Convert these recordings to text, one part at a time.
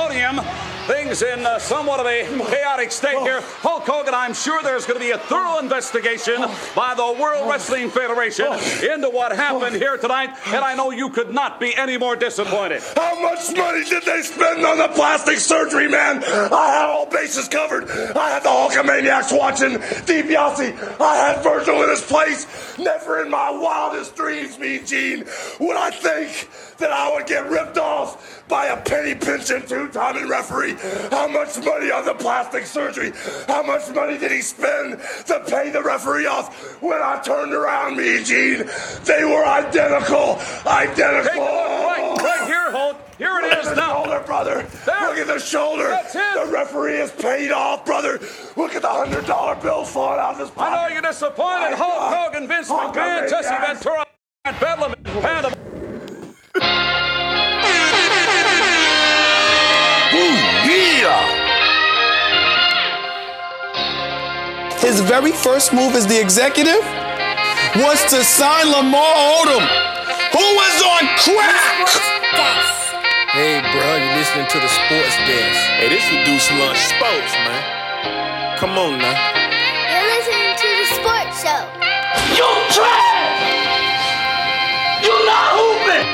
podium. Things in somewhat of a chaotic state here. Hulk Hogan, I'm sure there's going to be a thorough investigation by the World Wrestling Federation into what happened here tonight, and I know you could not be any more disappointed. How much money did they spend on the plastic surgery, man? I had all bases covered. I had the Hulkamaniacs watching DiBiase. I had Virgil in his place. Never in my wildest dreams, Mean Gene, would I think that I would get ripped off by a penny pinching two-timing referee. How much money on the plastic surgery? How much money did he spend to pay the referee off? When I turned around, Mean Gene, they were identical. Take a look right here, Holt. Here it is now. Shoulder, brother. There. Look at the shoulder. That's it. The referee is paid off, brother. Look at the $100 bill falling out of his pocket. I know you're disappointed. Hulk Hogan, Vince McMahon, Jesse Ventura, Bedlam, Panda. His very first move as the executive was to sign Lamar Odom, who was on crack. Hey, bro, you listening to the Sports Desk. Hey, this is Deuce Lunch Sports, man. Come on, now. You're listening to the Sports Show. You trash! You not hooping!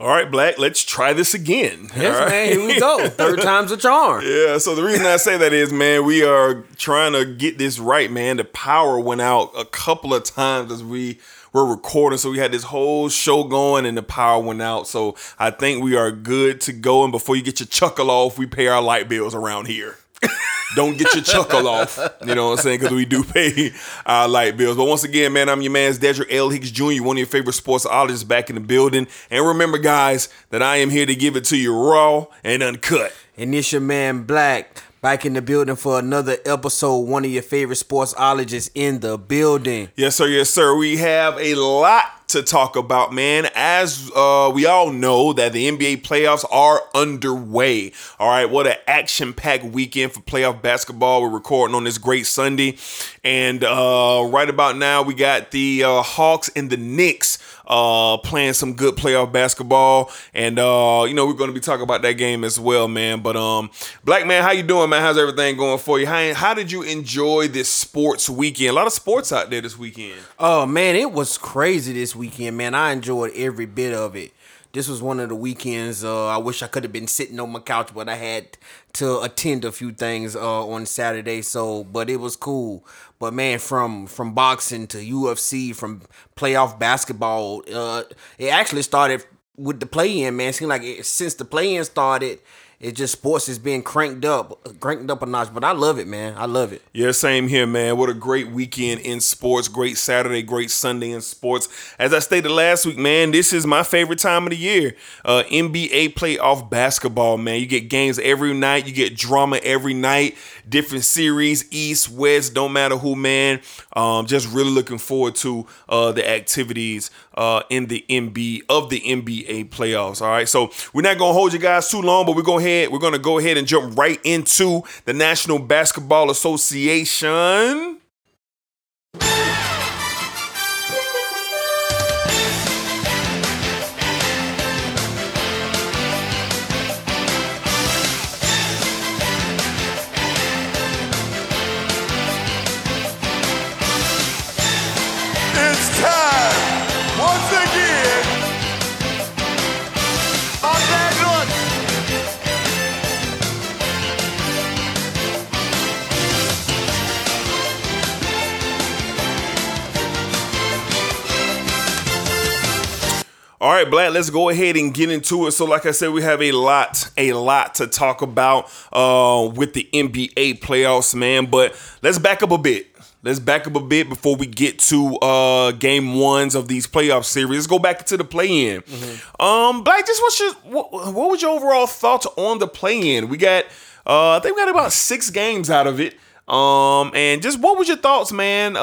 All right, Black, let's try this again. Yes, right, man, here we go. Third time's a charm. Yeah, so the reason I say that is, man, we are trying to get this right, man. The power went out a couple of times as we were recording, so we had this whole show going and the power went out. So I think we are good to go. And before you get your chuckle off, we pay our light bills around here. Don't get your chuckle off, you know what I'm saying? Because we do pay our light bills. But once again, man, I'm your man's Dedrick L. Hicks Jr., one of your favorite sportsologists back in the building. And remember, guys, that I am here to give it to you raw and uncut. And it's your man Black back in the building for another episode. One of your favorite sportsologists in the building. Yes, sir. Yes, sir. We have a lot to talk about, man. As we all know that the NBA playoffs are underway. All right, what an action-packed weekend for playoff basketball. We're recording on this great Sunday, and right about now we got the Hawks and the Knicks playing some good playoff basketball, and you know, we're going to be talking about that game as well, man. But Black, man, how you doing, man? How's everything going for you? How did you enjoy this sports weekend? A lot of sports out there this weekend. Oh man, it was crazy this weekend, man. I enjoyed every bit of it. This was one of the weekends I wish I could have been sitting on my couch, but I had to attend a few things on Saturday. So, but it was cool. But man, from boxing to UFC, from playoff basketball, it actually started with the play-in, man. It seemed like since the play-in started, it just sports is being cranked up a notch, but I love it, man. I love it. Yeah, same here, man. What a great weekend in sports. Great Saturday, great Sunday in sports. As I stated last week, man, this is my favorite time of the year. NBA playoff basketball, man. You get games every night. You get drama every night. Different series, East, West, don't matter who, man. Just really looking forward to the activities in the NBA playoffs. All right, so we're not going to hold you guys too long, but we're going to go ahead and jump right into the National Basketball Association. All right, Black, let's go ahead and get into it. So like I said, we have a lot to talk about with the NBA playoffs, man. But let's back up a bit. Let's back up a bit before we get to game ones of these playoff series. Let's go back to the play-in. Mm-hmm. Black, just what was your overall thoughts on the play-in? We got, I think we got about 6 games out of it. And just what was your thoughts, man?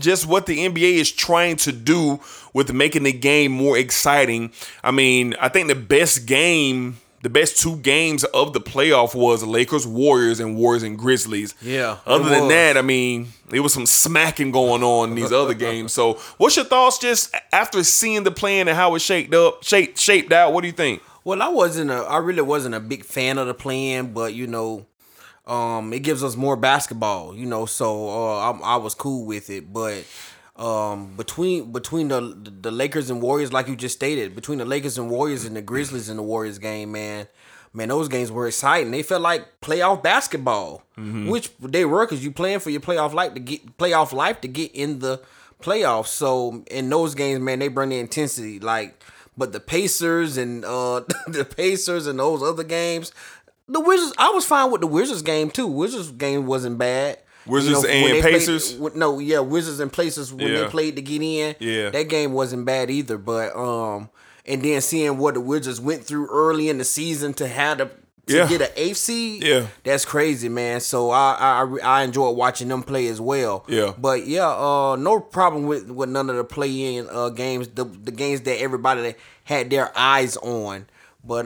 Just what the NBA is trying to do with making the game more exciting. I mean, I think the best game the best two games of the playoff was Lakers, Warriors and Grizzlies. Yeah. Other than that, I mean, there was some smacking going on in these other games. So what's your thoughts just after seeing the plan and how it shaped out? What do you think? Well, I really wasn't a big fan of the plan, but you know, it gives us more basketball, you know, so I was cool with it, but between the Lakers and Warriors, like you just stated, between the Lakers and Warriors and the Grizzlies and the Warriors game, man, those games were exciting. They felt like playoff basketball, which they were, because you playing for your playoff life to get in the playoffs. So in those games, man, they bring the intensity. Like, but the Pacers and those other games, the Wizards, I was fine with the Wizards game too. Wizards game wasn't bad. Wizards and Pacers? Wizards and Pacers when they played to get in. Yeah. That game wasn't bad either. But and then seeing what the Wizards went through early in the season to have to get an 8th seed, that's crazy, man. So I enjoyed watching them play as well. Yeah. But yeah, no problem with none of the play-in games, the games that everybody had their eyes on. But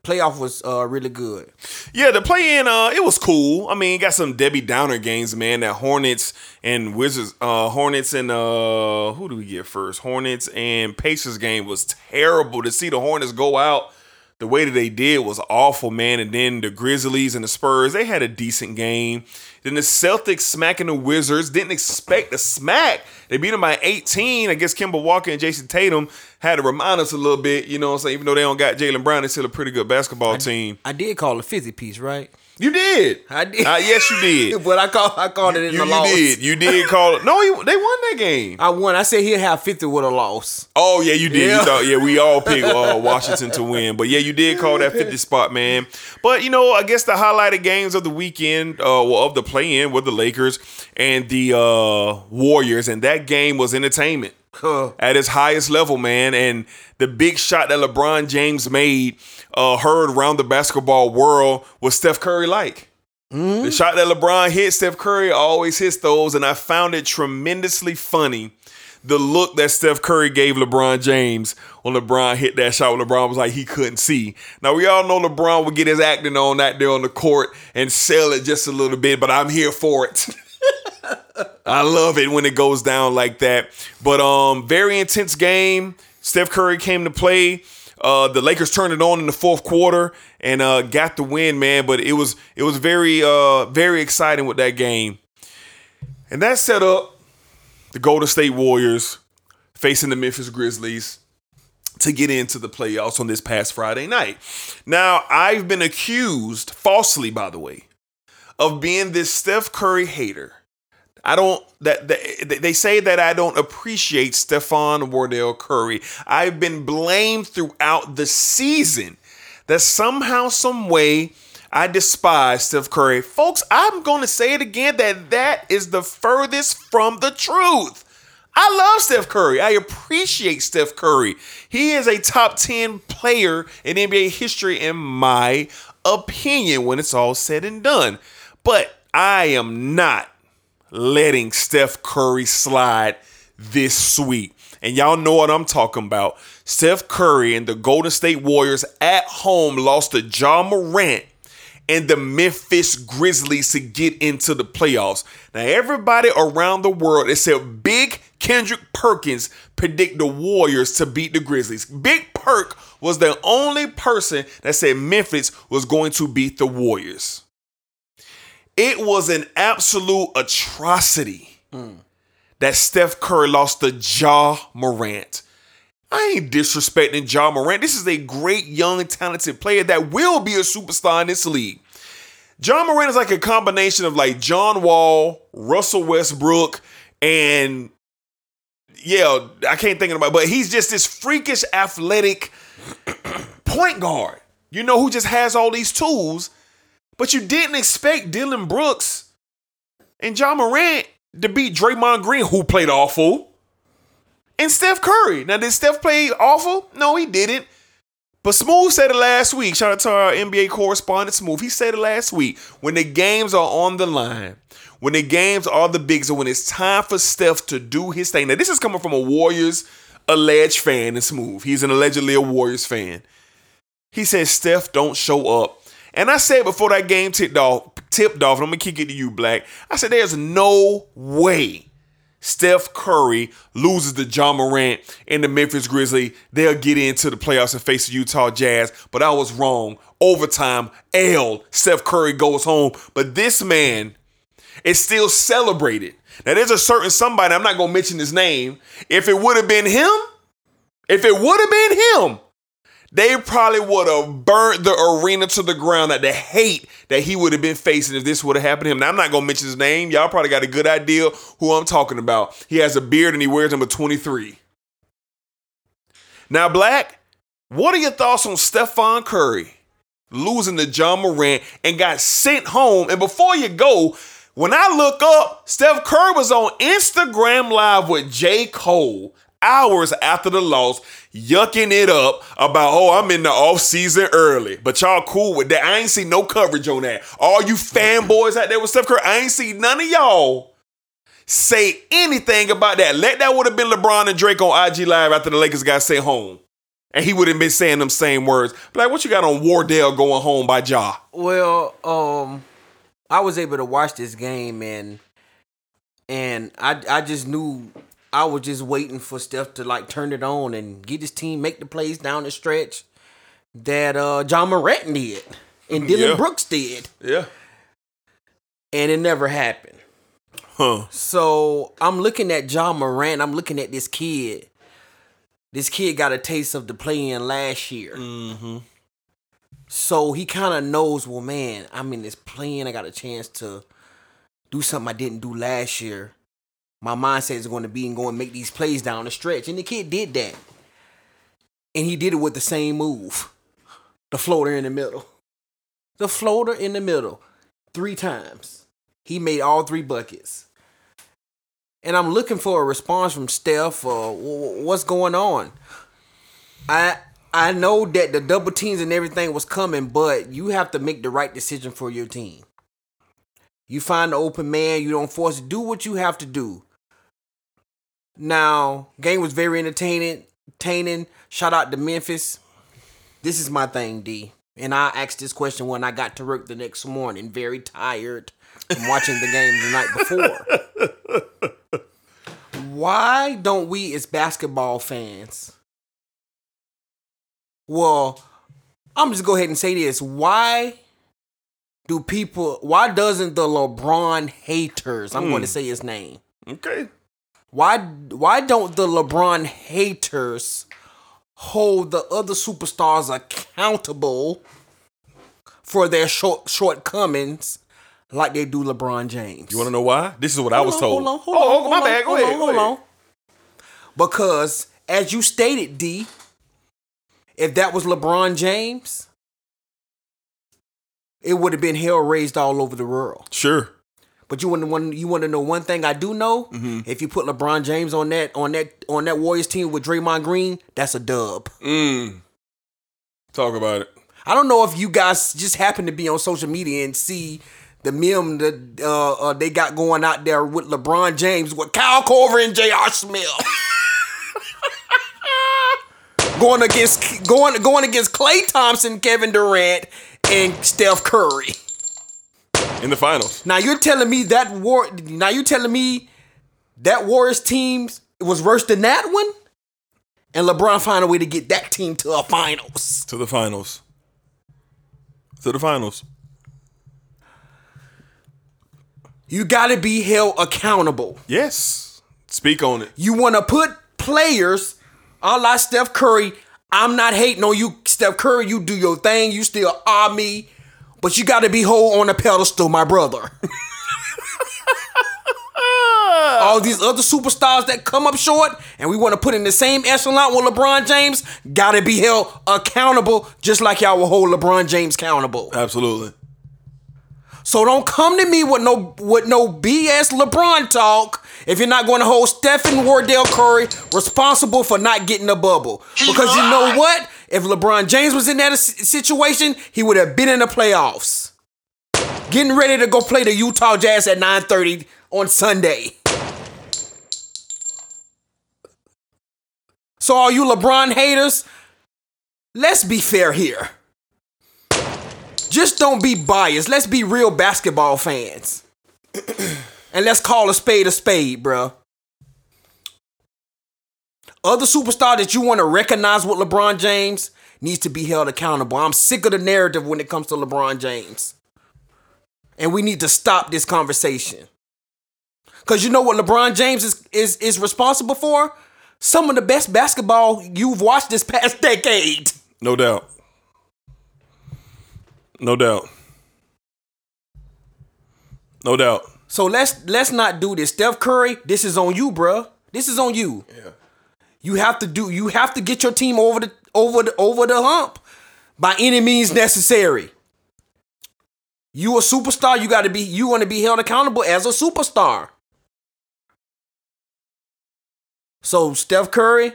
playoff was really good. Yeah, the play-in, it was cool. I mean, got some Debbie Downer games, man. That Hornets and Wizards, who do we get first? Hornets and Pacers game was terrible. To see the Hornets go out the way that they did was awful, man. And then the Grizzlies and the Spurs, they had a decent game. Then the Celtics smacking the Wizards. Didn't expect the smack. They beat them by 18. I guess Kemba Walker and Jayson Tatum had to remind us a little bit, you know what I'm saying? Even though they don't got Jaylen Brown, they're still a pretty good basketball team. I did call a 50 piece, right? You did. I did. Yes, you did. But I called it in the loss. You did call it. No, they won that game. I won. I said he'll have 50 with a loss. Oh, yeah, you did. Yeah. You thought, we all picked Washington to win. But, yeah, you did call that 50 spot, man. But, you know, I guess the highlighted games of the weekend, of the play-in, were the Lakers and the Warriors. And that game was entertainment at its highest level, man. And the big shot that LeBron James made heard around the basketball world was Steph Curry like. The shot that LeBron hit, Steph Curry always hits those, and I found it tremendously funny the look that Steph Curry gave LeBron James when LeBron hit that shot. When LeBron was like he couldn't see. Now we all know LeBron would get his acting on out there on the court and sell it just a little bit, but I'm here for it. I love it when it goes down like that. But very intense game. Steph Curry came to play. The Lakers turned it on in the fourth quarter and got the win, man. But it was very, very exciting with that game. And that set up the Golden State Warriors facing the Memphis Grizzlies to get into the playoffs on this past Friday night. Now, I've been accused, falsely by the way, of being this Steph Curry hater. They say that I don't appreciate Stephon Wardell Curry. I've been blamed throughout the season that somehow, some way, I despise Steph Curry. Folks, I'm going to say it again that is the furthest from the truth. I love Steph Curry. I appreciate Steph Curry. He is a top 10 player in NBA history, in my opinion, when it's all said and done. But I am not letting Steph Curry slide this week. And y'all know what I'm talking about. Steph Curry and the Golden State Warriors at home lost to Ja Morant and the Memphis Grizzlies to get into the playoffs. Now, everybody around the world except Big Kendrick Perkins predict the Warriors to beat the Grizzlies. Big Perk was the only person that said Memphis was going to beat the Warriors. It was an absolute atrocity that Steph Curry lost to Ja Morant. I ain't disrespecting Ja Morant. This is a great, young, talented player that will be a superstar in this league. Ja Morant is like a combination of like John Wall, Russell Westbrook, and I can't think of anybody, but he's just this freakish athletic point guard, you know, who just has all these tools. But you didn't expect Dylan Brooks and Ja Morant to beat Draymond Green, who played awful, and Steph Curry. Now, did Steph play awful? No, he didn't. But Smooth said it last week. Shout out to our NBA correspondent, Smooth. He said it last week. When the games are on the line, when the games are the bigs, and when it's time for Steph to do his thing. Now, this is coming from a Warriors alleged fan, and Smooth. He's allegedly a Warriors fan. He said, Steph, don't show up. And I said before that game tipped off, and I'm going to kick it to you, Black. I said, there's no way Steph Curry loses to Ja Morant and the Memphis Grizzlies. They'll get into the playoffs and face the Utah Jazz. But I was wrong. Overtime, L. Steph Curry goes home. But this man is still celebrated. Now, there's a certain somebody, I'm not going to mention his name. If it would have been him, they probably would have burnt the arena to the ground at the hate that he would have been facing if this would have happened to him. Now, I'm not going to mention his name. Y'all probably got a good idea who I'm talking about. He has a beard and he wears number 23. Now, Black, what are your thoughts on Stephon Curry losing to Ja Morant and got sent home? And before you go, when I look up, Steph Curry was on Instagram Live with J. Cole hours after the loss, yucking it up about, oh, I'm in the offseason early. But y'all cool with that. I ain't see no coverage on that. All you fanboys out there with Steph Curry, I ain't see none of y'all say anything about that. That would have been LeBron and Drake on IG Live after the Lakers got sent home. And he would have been saying them same words. But like, what you got on Wardell going home by Ja? Well, I was able to watch this game and I just knew I was just waiting for Steph to like turn it on and get his team, make the plays down the stretch that Ja Morant did and Dylan Brooks did. Yeah. And it never happened. Huh. So I'm looking at Ja Morant. I'm looking at this kid. This kid got a taste of the play-in last year. Mm-hmm. So he kind of knows, well, man, I'm in this play-in. I got a chance to do something I didn't do last year. My mindset is going to be and go and make these plays down the stretch. And the kid did that. And he did it with the same move. The floater in the middle. 3 times. He made all 3 buckets. And I'm looking for a response from Steph. What's going on? I know that the double teams and everything was coming, but you have to make the right decision for your team. You find the open man. You don't force it. Do what you have to do. Now, game was very entertaining. Shout out to Memphis. This is my thing, D. And I asked this question when I got to work the next morning, very tired from watching the game the night before. Why don't we as basketball fans... Well, I'm just go ahead and say this. Why doesn't the LeBron haters, I'm going to say his name. Okay. Why don't the LeBron haters hold the other superstars accountable for their shortcomings like they do LeBron James? You want to know why? This is what I was told. Hold on. Go ahead. Hold on. Because as you stated, D, if that was LeBron James, it would have been hell raised all over the world. Sure. But you want to know one thing I do know? Mm-hmm. If you put LeBron James on that Warriors team with Draymond Green, that's a dub. Talk about it. I don't know if you guys just happen to be on social media and see the meme that they got going out there with LeBron James with Kyle Korver and J.R. Smith. Going against Klay Thompson, Kevin Durant, and Steph Curry in the finals. Now you're telling me that Warriors team was worse than that one, and LeBron found a way to get that team to a finals. To the finals. You got to be held accountable. Yes. Speak on it. You want to put players. I like Steph Curry. I'm not hating on you, Steph Curry. You do your thing. You still are me. But you got to be whole on a pedestal, my brother. All these other superstars that come up short and we want to put in the same echelon with LeBron James, got to be held accountable just like y'all will hold LeBron James accountable. Absolutely. So don't come to me with no BS LeBron talk if you're not going to hold Stephen Wardell Curry responsible for not getting a bubble. Because you know what? If LeBron James was in that situation, he would have been in the playoffs. Getting ready to go play the Utah Jazz at 9:30 on Sunday. So all you LeBron haters, let's be fair here. Just don't be biased. Let's be real basketball fans. And let's call a spade, bro. Other superstar that you want to recognize with LeBron James needs to be held accountable. I'm sick of the narrative when it comes to LeBron James. And we need to stop this conversation. Because you know what LeBron James is responsible for? Some of the best basketball you've watched this past decade. No doubt. No doubt. No doubt. So let's not do this. Steph Curry, this is on you, bruh. This is on you. Yeah. You have to get your team over the hump by any means necessary. You a superstar, you want to be held accountable as a superstar. So Steph Curry,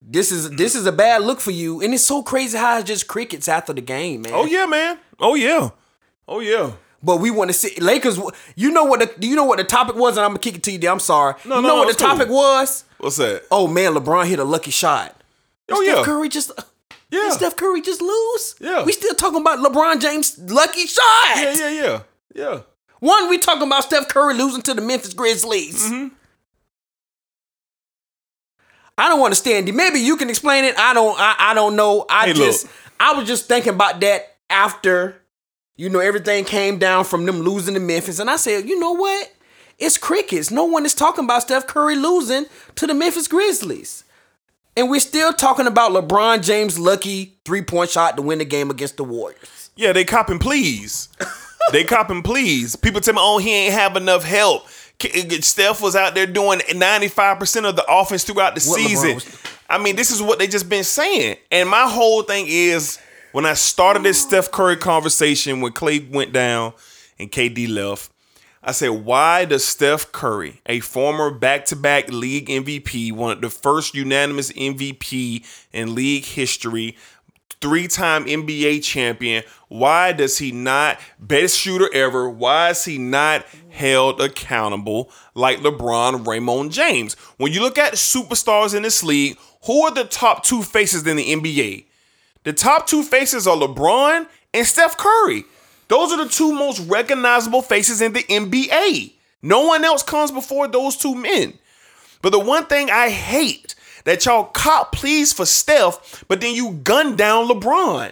this is a bad look for you. And it's so crazy how it's just crickets after the game, man. Oh yeah, man. Oh yeah. Oh yeah. But we want to see Lakers. You know what the topic was, and I'm gonna kick it to you there. I'm sorry. No, you know what the topic was? What's that? Oh man, LeBron hit a lucky shot. Oh yeah. Did Steph Curry just lose? Yeah. We still talking about LeBron James lucky shot. Yeah. One, we talking about Steph Curry losing to the Memphis Grizzlies. Mm-hmm. I don't understand it. Maybe you can explain it. I don't know. I was just thinking about that after, you know, everything came down from them losing to Memphis. And I said, you know what? It's crickets. No one is talking about Steph Curry losing to the Memphis Grizzlies. And we're still talking about LeBron James' lucky three-point shot to win the game against the Warriors. Yeah, they copping please. They copping please. People tell me, oh, he ain't have enough help. Steph was out there doing 95% of the offense throughout the season. I mean, this is what they just been saying. And my whole thing is, when I started this Steph Curry conversation, when Clay went down and KD left, I said, why does Steph Curry, a former back-to-back league MVP, one of the first unanimous MVP in league history, three-time NBA champion, why does he not, best shooter ever, why is he not held accountable like LeBron, Raymond James? When you look at superstars in this league, who are the top two faces in the NBA? The top two faces are LeBron and Steph Curry. Those are the two most recognizable faces in the NBA. No one else comes before those two men. But the one thing I hate, that y'all cop pleas for Steph, but then you gun down LeBron.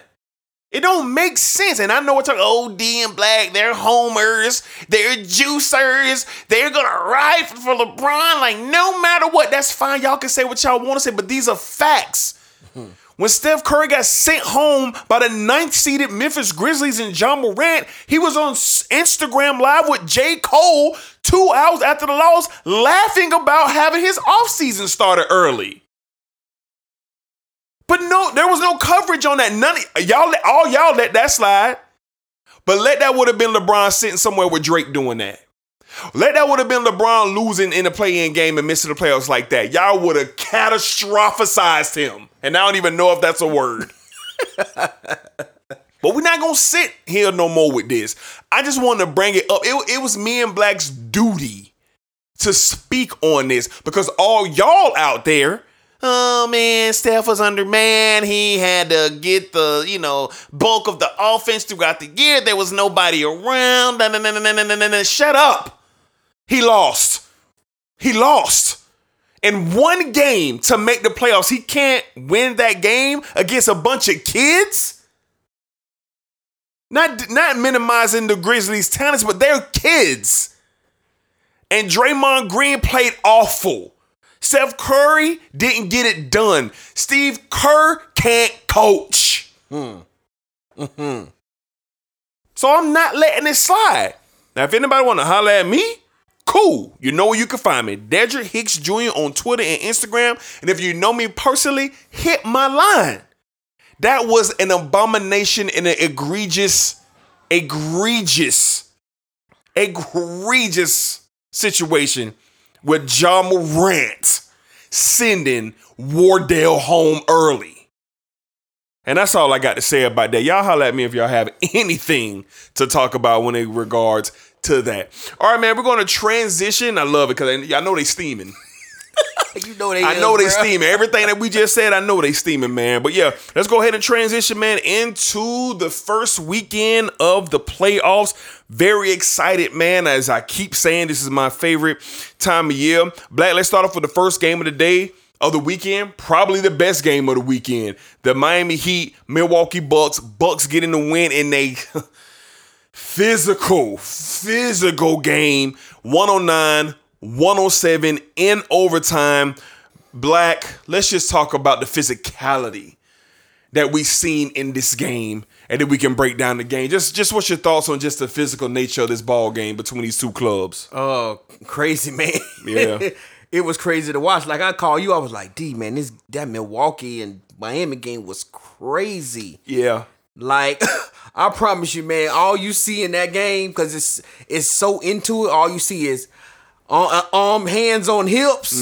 It don't make sense. And I know it's like OD and Black, they're homers, they're juicers, they're going to ride for LeBron. Like, no matter what, that's fine. Y'all can say what y'all want to say, but these are facts. Mm-hmm. When Steph Curry got sent home by the 9th-seeded Memphis Grizzlies and Ja Morant, he was on Instagram Live with J. Cole 2 hours after the loss, laughing about having his offseason started early. But no, there was no coverage on that. Y'all let that slide. But let that would have been LeBron sitting somewhere with Drake doing that. Let that would have been LeBron losing in a play-in game and missing the playoffs like that. Y'all would have catastrophized him. And I don't even know if that's a word. But we're not going to sit here no more with this. I just wanted to bring it up. It was me and Black's duty to speak on this because all y'all out there, oh man, Steph was undermanned. He had to get the, bulk of the offense throughout the year. There was nobody around. Shut up. He lost. In one game to make the playoffs, he can't win that game against a bunch of kids? Not minimizing the Grizzlies' talents, but they're kids. And Draymond Green played awful. Steph Curry didn't get it done. Steve Kerr can't coach. Mm-hmm. So I'm not letting it slide. Now, if anybody want to holler at me, cool. You know where you can find me. Dedrick Hicks Jr. on Twitter and Instagram. And if you know me personally, hit my line. That was an abomination and an egregious situation with Ja Morant sending Wardell home early. And that's all I got to say about that. Y'all holler at me if y'all have anything to talk about when it regards to that. All right, man, we're going to transition. I love it because I know they steaming. You know they. I know they steaming. Everything that we just said, I know they steaming, man. But yeah, let's go ahead and transition, man, into the first weekend of the playoffs. Very excited, man. As I keep saying, this is my favorite time of year. Black, let's start off with the first game of the day. Of the weekend, probably the best game of the weekend. The Miami Heat, Milwaukee Bucks. Bucks getting the win in a physical game. 109, 107 in overtime. Black, let's just talk about the physicality that we've seen in this game, and then we can break down the game. Just what's your thoughts on just the physical nature of this ball game between these two clubs? Oh, crazy, man. Yeah. It was crazy to watch. Like I called you, I was like, D, man, that Milwaukee and Miami game was crazy. Yeah. Like, I promise you, man, all you see in that game, because it's so into it, all you see is hands on hips,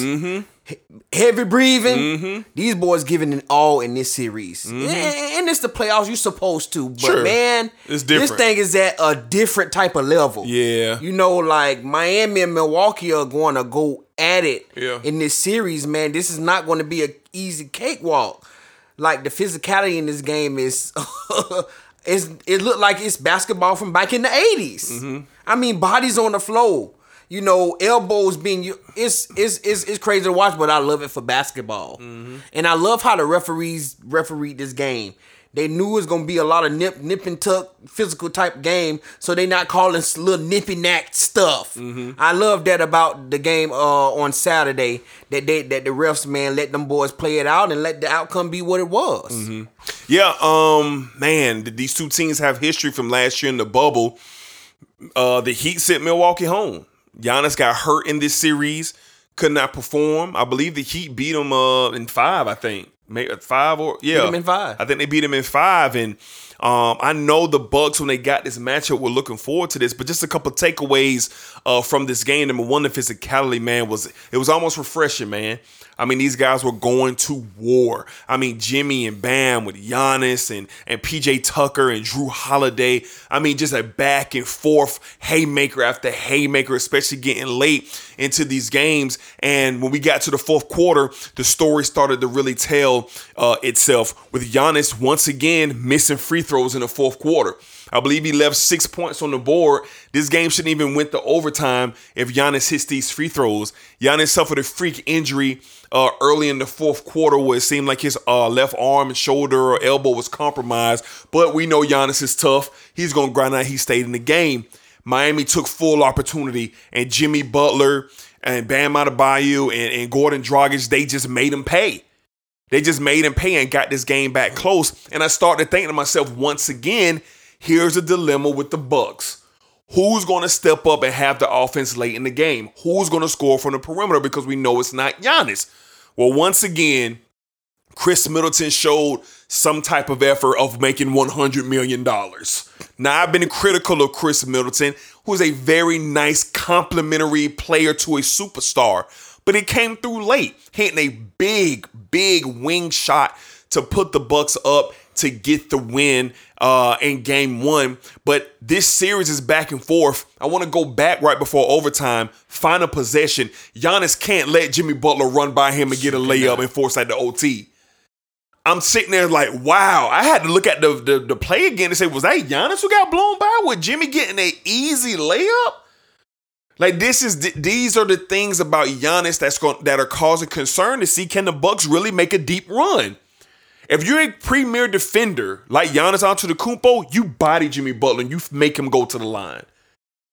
heavy breathing. Mm-hmm. These boys giving it all in this series. Mm-hmm. And it's the playoffs, you're supposed to. But sure. Man, it's different. This thing is at a different type of level. Yeah. You know, like Miami and Milwaukee are going to go at it in this series, man. This is not going to be an easy cakewalk. Like the physicality in this game is, it looked like it's basketball from back in the 80s. Mm-hmm. I mean, bodies on the floor, you know, elbows being. It's crazy to watch, but I love it for basketball. Mm-hmm. And I love how the referees refereed this game. They knew it was going to be a lot of nip and tuck, physical type game, so they not calling little nippy-nack stuff. Mm-hmm. I love that about the game on Saturday, that the refs, man, let them boys play it out and let the outcome be what it was. Mm-hmm. Yeah, man, these two teams have history from last year in the bubble. The Heat sent Milwaukee home. Giannis got hurt in this series, could not perform. I believe the Heat beat him in five, I think. Beat him in five. I think they beat him in five, and I know the Bucks, when they got this matchup, were looking forward to this. But just a couple of takeaways from this game. Number one, the physicality, man, was almost refreshing, man. I mean, these guys were going to war. I mean, Jimmy and Bam with Giannis and PJ Tucker and Drew Holiday. I mean, just a back and forth haymaker after haymaker, especially getting late into these games. And when we got to the fourth quarter, the story started to really tell itself, with Giannis once again missing free throws in the fourth quarter. I believe he left 6 points on the board. This game shouldn't even went to overtime if Giannis hits these free throws. Giannis suffered a freak injury early in the fourth quarter, where it seemed like his left arm and shoulder or elbow was compromised. But we know Giannis is tough. He's going to grind out. He stayed in the game. Miami took full opportunity, and Jimmy Butler and Bam Adebayo and Gordon Dragic, they just made him pay. They just made him pay and got this game back close. And I started thinking to myself once again, here's a dilemma with the Bucks. Who's going to step up and have the offense late in the game? Who's going to score from the perimeter? Because we know it's not Giannis. Well, once again, Chris Middleton showed some type of effort of making $100 million. Now, I've been critical of Chris Middleton, who's a very nice complimentary player to a superstar. But it came through late, hitting a big, big wing shot to put the Bucks up to get the win in game one. But this series is back and forth. I want to go back right before overtime, final possession. Giannis can't let Jimmy Butler run by him and get a layup and force out the OT. I'm sitting there like, wow. I had to look at the play again and say, was that Giannis who got blown by with Jimmy getting an easy layup? Like, these are the things about Giannis that are causing concern to see, can the Bucks really make a deep run? If you're a premier defender like Giannis Antetokounmpo, you body Jimmy Butler and you make him go to the line.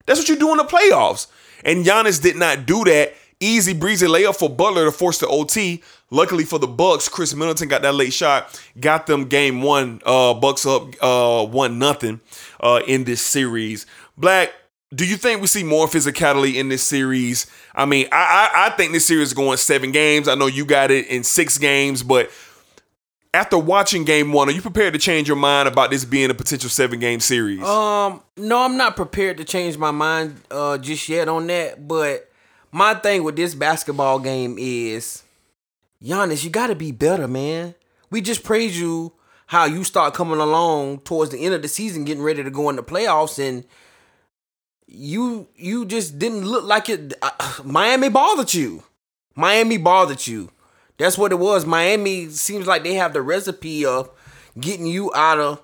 That's what you do in the playoffs. And Giannis did not do that. Easy breezy layup for Butler to force the OT. Luckily for the Bucks, Chris Middleton got that late shot, got them game one. Bucks up 1-0 in this series. Black, do you think we see more physicality in this series? I mean, I think this series is going 7 games. I know you got it in 6 games, but after watching game one, are you prepared to change your mind about this being a potential 7-game series? No, I'm not prepared to change my mind just yet on that. But my thing with this basketball game is, Giannis, you got to be better, man. We just praised you how you start coming along towards the end of the season, getting ready to go in the playoffs, and you just didn't look like it. Miami bothered you. Miami bothered you. That's what it was. Miami seems like they have the recipe of getting you out of,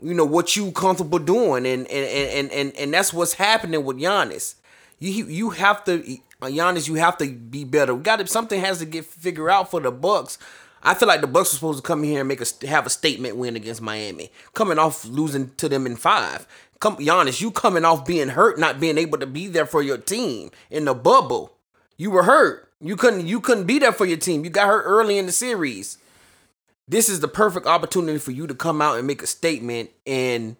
you know, what you comfortable doing. And that's what's happening with Giannis. You have to, Giannis, you have to be better. Something has to get figured out for the Bucks. I feel like the Bucks are supposed to come in here and have a statement win against Miami, coming off losing to them in 5. Giannis, you coming off being hurt, not being able to be there for your team in the bubble. You were hurt. You couldn't be there for your team. You got hurt early in the series. This is the perfect opportunity for you to come out and make a statement, and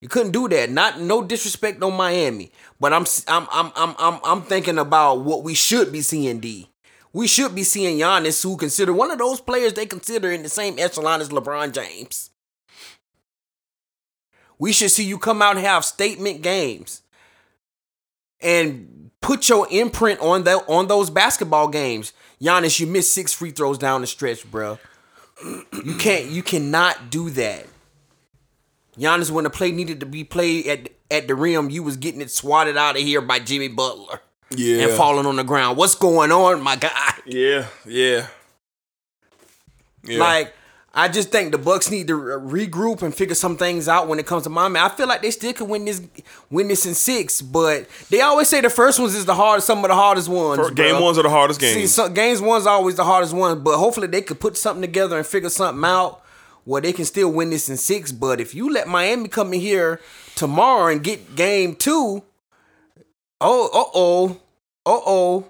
you couldn't do that. No disrespect on Miami, but I'm thinking about what we should be seeing, D. We should be seeing Giannis, who consider one of those players they consider in the same echelon as LeBron James. We should see you come out and have statement games and put your imprint on those basketball games. Giannis, you missed 6 free throws down the stretch, bro. You cannot do that. Giannis, when the play needed to be played at the rim, you was getting it swatted out of here by Jimmy Butler. Yeah. And falling on the ground. What's going on, my guy? Yeah. Like, I just think the Bucks need to regroup and figure some things out when it comes to Miami. I feel like they still could win this in 6, but they always say the first ones is the hardest, some of the hardest ones. Game ones are the hardest games. See, games one's always the hardest one, but hopefully they could put something together and figure something out where they can still win this in 6. But if you let Miami come in here tomorrow and get game 2, like,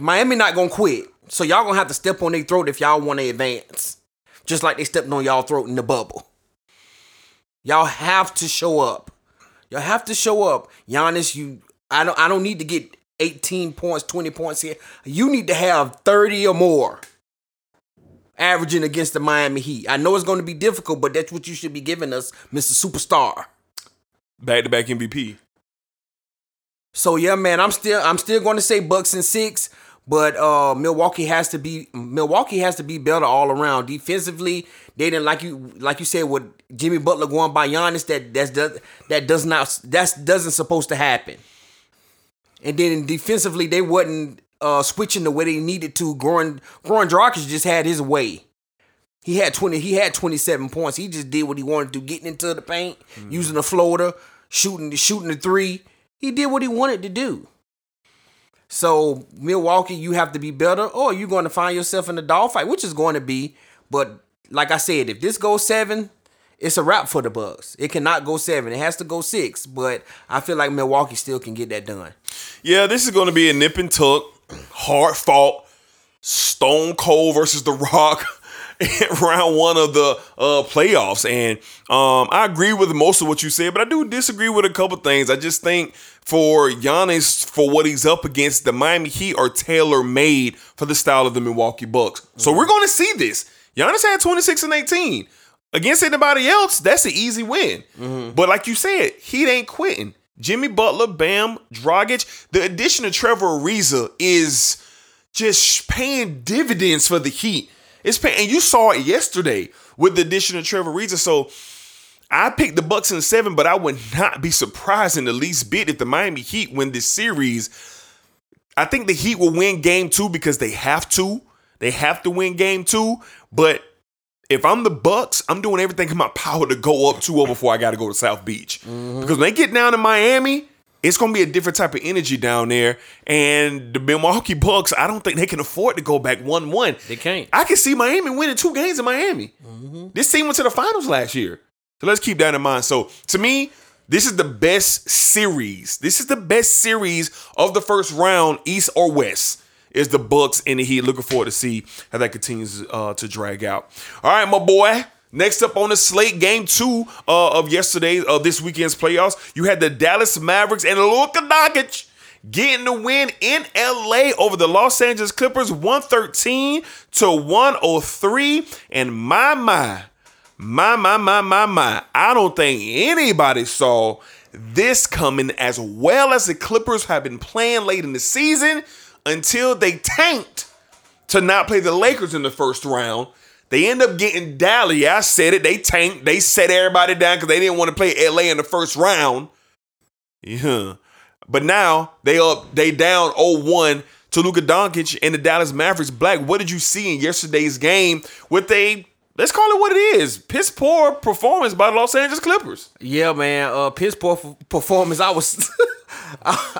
Miami not gonna quit. So y'all gonna have to step on their throat if y'all wanna advance. Just like they stepped on y'all throat in the bubble. Y'all have to show up. Giannis, I don't need to get 18 points, 20 points here. You need to have 30 or more averaging against the Miami Heat. I know it's gonna be difficult, but that's what you should be giving us, Mr. Superstar. Back-to-back MVP. So yeah, man, I'm still going to say Bucks in 6, but Milwaukee has to be better all around. Defensively, they didn't, like you said, with Jimmy Butler going by Giannis, that doesn't supposed to happen. And then defensively, they wasn't switching the way they needed to. Goran Dragic just had his way. He had 27 points. He just did what he wanted to, getting into the paint, using the floater, shooting the 3. He did what he wanted to do. So, Milwaukee, you have to be better, or you're going to find yourself in a dogfight, which is going to be. But, like I said, if this goes 7, it's a wrap for the Bucks. It cannot go 7. It has to go 6. But I feel like Milwaukee still can get that done. Yeah, this is going to be a nip and tuck, hard fought, Stone Cold versus The Rock round 1 of the playoffs. And I agree with most of what you said, but I do disagree with a couple things. I just think for Giannis, for what he's up against, the Miami Heat are tailor-made for the style of the Milwaukee Bucks. Mm-hmm. So we're going to see this. Giannis had 26 and 18. Against anybody else, that's an easy win. Mm-hmm. But like you said, he ain't quitting. Jimmy Butler, Bam, Dragic. The addition of Trevor Ariza is just paying dividends for the Heat. It's paying, and you saw it yesterday with the addition of Trevor Ariza. So I picked the Bucks in 7, but I would not be surprised in the least bit if the Miami Heat win this series. I think the Heat will win game 2 because they have to. They have to win game 2. But if I'm the Bucks, I'm doing everything in my power to go up 2-0 before I got to go to South Beach. Mm-hmm. Because when they get down to Miami, it's going to be a different type of energy down there. And the Milwaukee Bucks, I don't think they can afford to go back 1-1. They can't. I can see Miami winning 2 games in Miami. Mm-hmm. This team went to the finals last year. So let's keep that in mind. So to me, this is the best series. This is the best series of the first round, East or West. Is the Bucks and the Heat. Looking forward to see how that continues to drag out. All right, my boy. Next up on the slate, game 2 of this weekend's playoffs, you had the Dallas Mavericks and Luka Doncic getting the win in LA over the Los Angeles Clippers, 113-103. And my, I don't think anybody saw this coming, as well as the Clippers have been playing late in the season until they tanked to not play the Lakers in the first round. They end up getting Dallas. Yeah, I said it. They tanked. They set everybody down because they didn't want to play LA in the first round. Yeah. But now they down 0-1 to Luka Doncic and the Dallas Mavericks. Black, what did you see in yesterday's game with a, let's call it what it is, piss poor performance by the Los Angeles Clippers? Yeah, man, piss poor performance. I was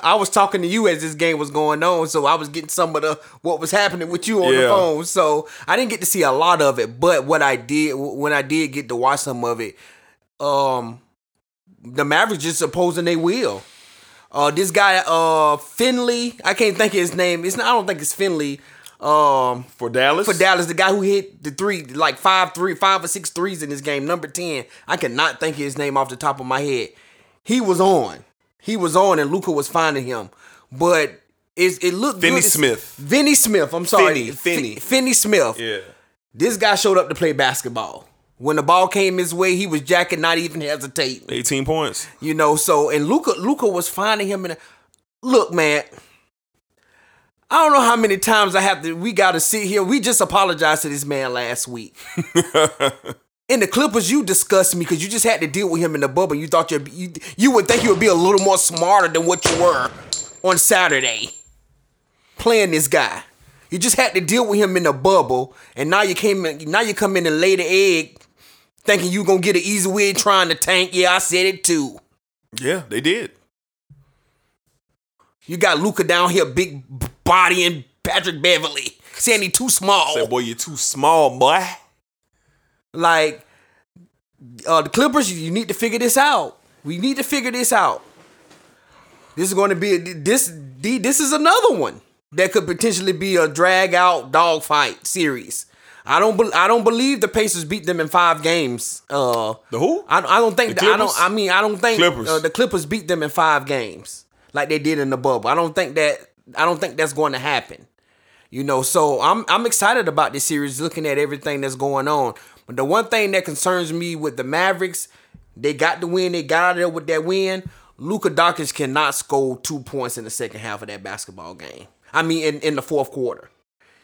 I was talking to you as this game was going on, so I was getting some of the what was happening with you on the phone. So I didn't get to see a lot of it, but what I did when I did get to watch some of it, the Mavericks just opposing their will. This guy, Finley, I can't think of his name. It's not, I don't think it's Finley. For Dallas? For Dallas, the guy who hit the three, like five or six threes in this game, number 10. I cannot think of his name off the top of my head. He was on. He was on, and Luka was finding him. But it looked good. Finney Smith. Yeah. This guy showed up to play basketball. When the ball came his way, he was jacking, not even hesitating. 18 points. You know, so, and Luka was finding him. Look, man, I don't know how many times we got to sit here. We just apologized to this man last week. In the Clippers, you disgust me because you just had to deal with him in the bubble. You thought you would think you would be a little more smarter than what you were on Saturday playing this guy. You just had to deal with him in the bubble, and now you come in and lay the egg, thinking you gonna get an easy win trying to tank. Yeah, I said it too. Yeah, they did. You got Luka down here, big body, and Patrick Beverly saying he's too small. Say, boy, you're too small, boy. Like, the Clippers, you need to figure this out. We need to figure this out. This is going to be this is another one that could potentially be a drag out dogfight series. I don't believe the Pacers beat them in 5 games. The who? I don't think the Clippers beat them in 5 games like they did in the bubble. I don't think that's going to happen. You know, so I'm excited about this series, looking at everything that's going on. But the one thing that concerns me with the Mavericks, they got the win, they got out of there with that win. Luka Doncic cannot score 2 points in the second half of that basketball game. I mean, in the fourth quarter.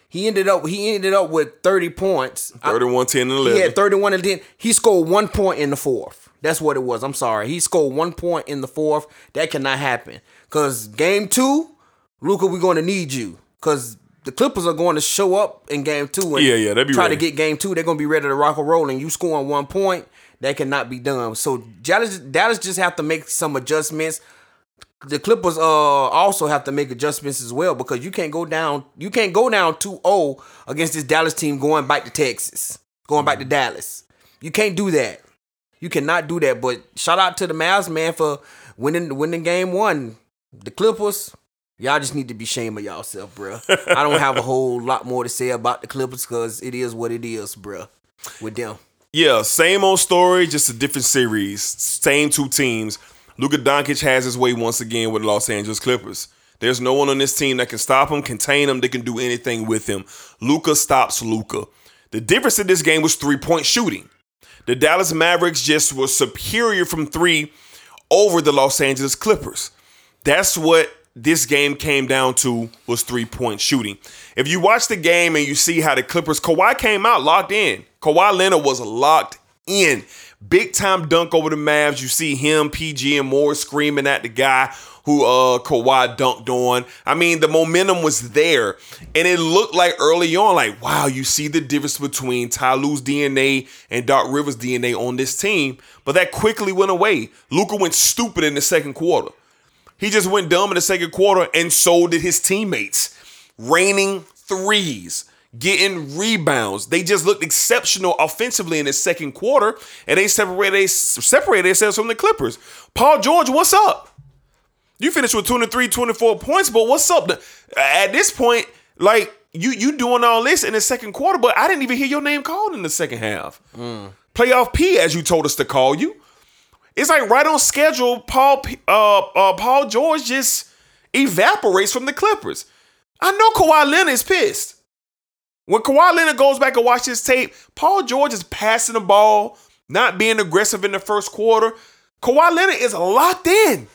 He ended up with 30 points. 31, 10, and 11. He had 31 and 10. He scored 1 point in the fourth. That's what it was. I'm sorry. He scored 1 point in the fourth. That cannot happen. Because game 2, Luka, we're going to need you. Because the Clippers are going to show up in game 2 and try to get game 2. They're going to be ready to rock and roll. And you scoring 1 point, that cannot be done. So Dallas just have to make some adjustments. The Clippers also have to make adjustments as well, because you can't go down 2-0 against this Dallas team going back to Texas, going back to Dallas. You can't do that. You cannot do that. But shout out to the Mavs, man, for winning game 1. The Clippers, y'all just need to be ashamed of yourself, bro. I don't have a whole lot more to say about the Clippers because it is what it is, bro, with them. Yeah, same old story, just a different series. Same 2 teams. Luka Doncic has his way once again with the Los Angeles Clippers. There's no one on this team that can stop him, contain him. They can do anything with him. Luka stops Luka. The difference in this game was 3-point shooting. The Dallas Mavericks just were superior from 3 over the Los Angeles Clippers. That's what this game came down to, was 3-point shooting. If you watch the game and you see how the Clippers, Kawhi came out locked in. Kawhi Leonard was locked in. Big time dunk over the Mavs. You see him, PG, and Moore screaming at the guy who Kawhi dunked on. I mean, the momentum was there. And it looked like early on, like, wow, you see the difference between Ty Lue's DNA and Doc Rivers' DNA on this team. But that quickly went away. Luka went stupid in the second quarter. He just went dumb in the second quarter, and so did his teammates. Raining threes, getting rebounds. They just looked exceptional offensively in the second quarter, and they separated themselves from the Clippers. Paul George, what's up? You finished with 23, 24 points, but what's up? At this point, like, you doing all this in the second quarter, but I didn't even hear your name called in the second half. Playoff P, as you told us to call you. It's like right on schedule, Paul George just evaporates from the Clippers. I know Kawhi Leonard is pissed. When Kawhi Leonard goes back and watches tape, Paul George is passing the ball, not being aggressive in the first quarter. Kawhi Leonard is locked in.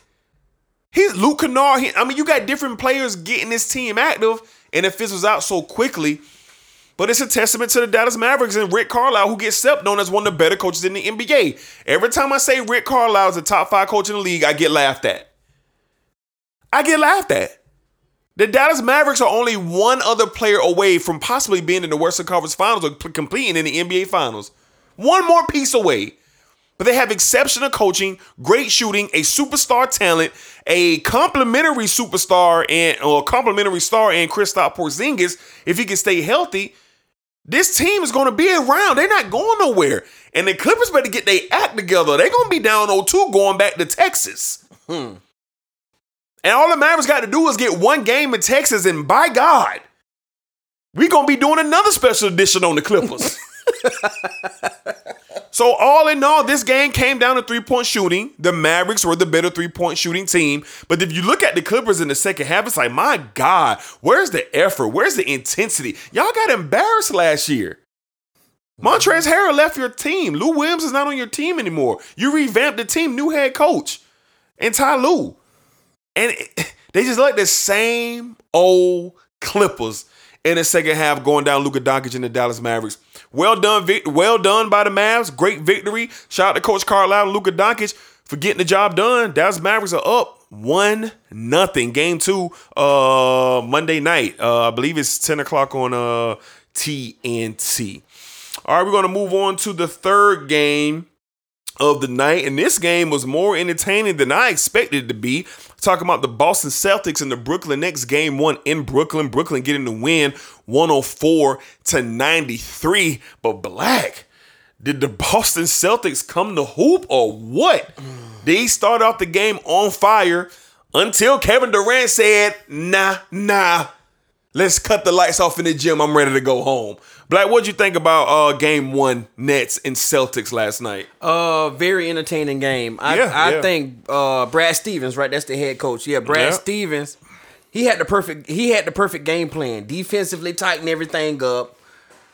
He's Luke Kennard. You got different players getting this team active, and it fizzles out so quickly. But it's a testament to the Dallas Mavericks and Rick Carlisle, who gets stepped on as one of the better coaches in the NBA. Every time I say Rick Carlisle is a top 5 coach in the league, I get laughed at. The Dallas Mavericks are only one other player away from possibly being in the Western Conference Finals or completing in the NBA Finals. One more piece away. But they have exceptional coaching, great shooting, a superstar talent, a complimentary superstar and or complimentary star and Kristaps Porzingis. If he can stay healthy, this team is going to be around. They're not going nowhere. And the Clippers better get their act together. They're going to be down 0-2 going back to Texas. And all the Mavericks got to do is get one game in Texas, and by God, we're going to be doing another special edition on the Clippers. So all in all, this game came down to three-point shooting. The Mavericks were the better three-point shooting team. But if you look at the Clippers in the second half, it's like, my God, where's the effort? Where's the intensity? Y'all got embarrassed last year. Montrezl Harrell left your team. Lou Williams is not on your team anymore. You revamped the team, new head coach, and Ty Lue. And they just like the same old Clippers in the second half, going down Luka Doncic and the Dallas Mavericks. Well done by the Mavs. Great victory. Shout out to Coach Carlisle and Luka Doncic for getting the job done. Dallas Mavericks are up 1-0. Game 2 Monday night. I believe it's 10 o'clock on TNT. All right, we're going to move on to the third game of the night, and this game was more entertaining than I expected it to be. Talking about the Boston Celtics and the Brooklyn Nets, game 1 in Brooklyn. Brooklyn getting the win 104-93. But Black, did the Boston Celtics come to hoop or what? They started off the game on fire until Kevin Durant said, nah, let's cut the lights off in the gym. I'm ready to go home. Black, what'd you think about game 1 Nets and Celtics last night? Very entertaining game. I think Brad Stevens, right? That's the head coach. Yeah, Brad Stevens. He had the perfect game plan. Defensively tighten everything up,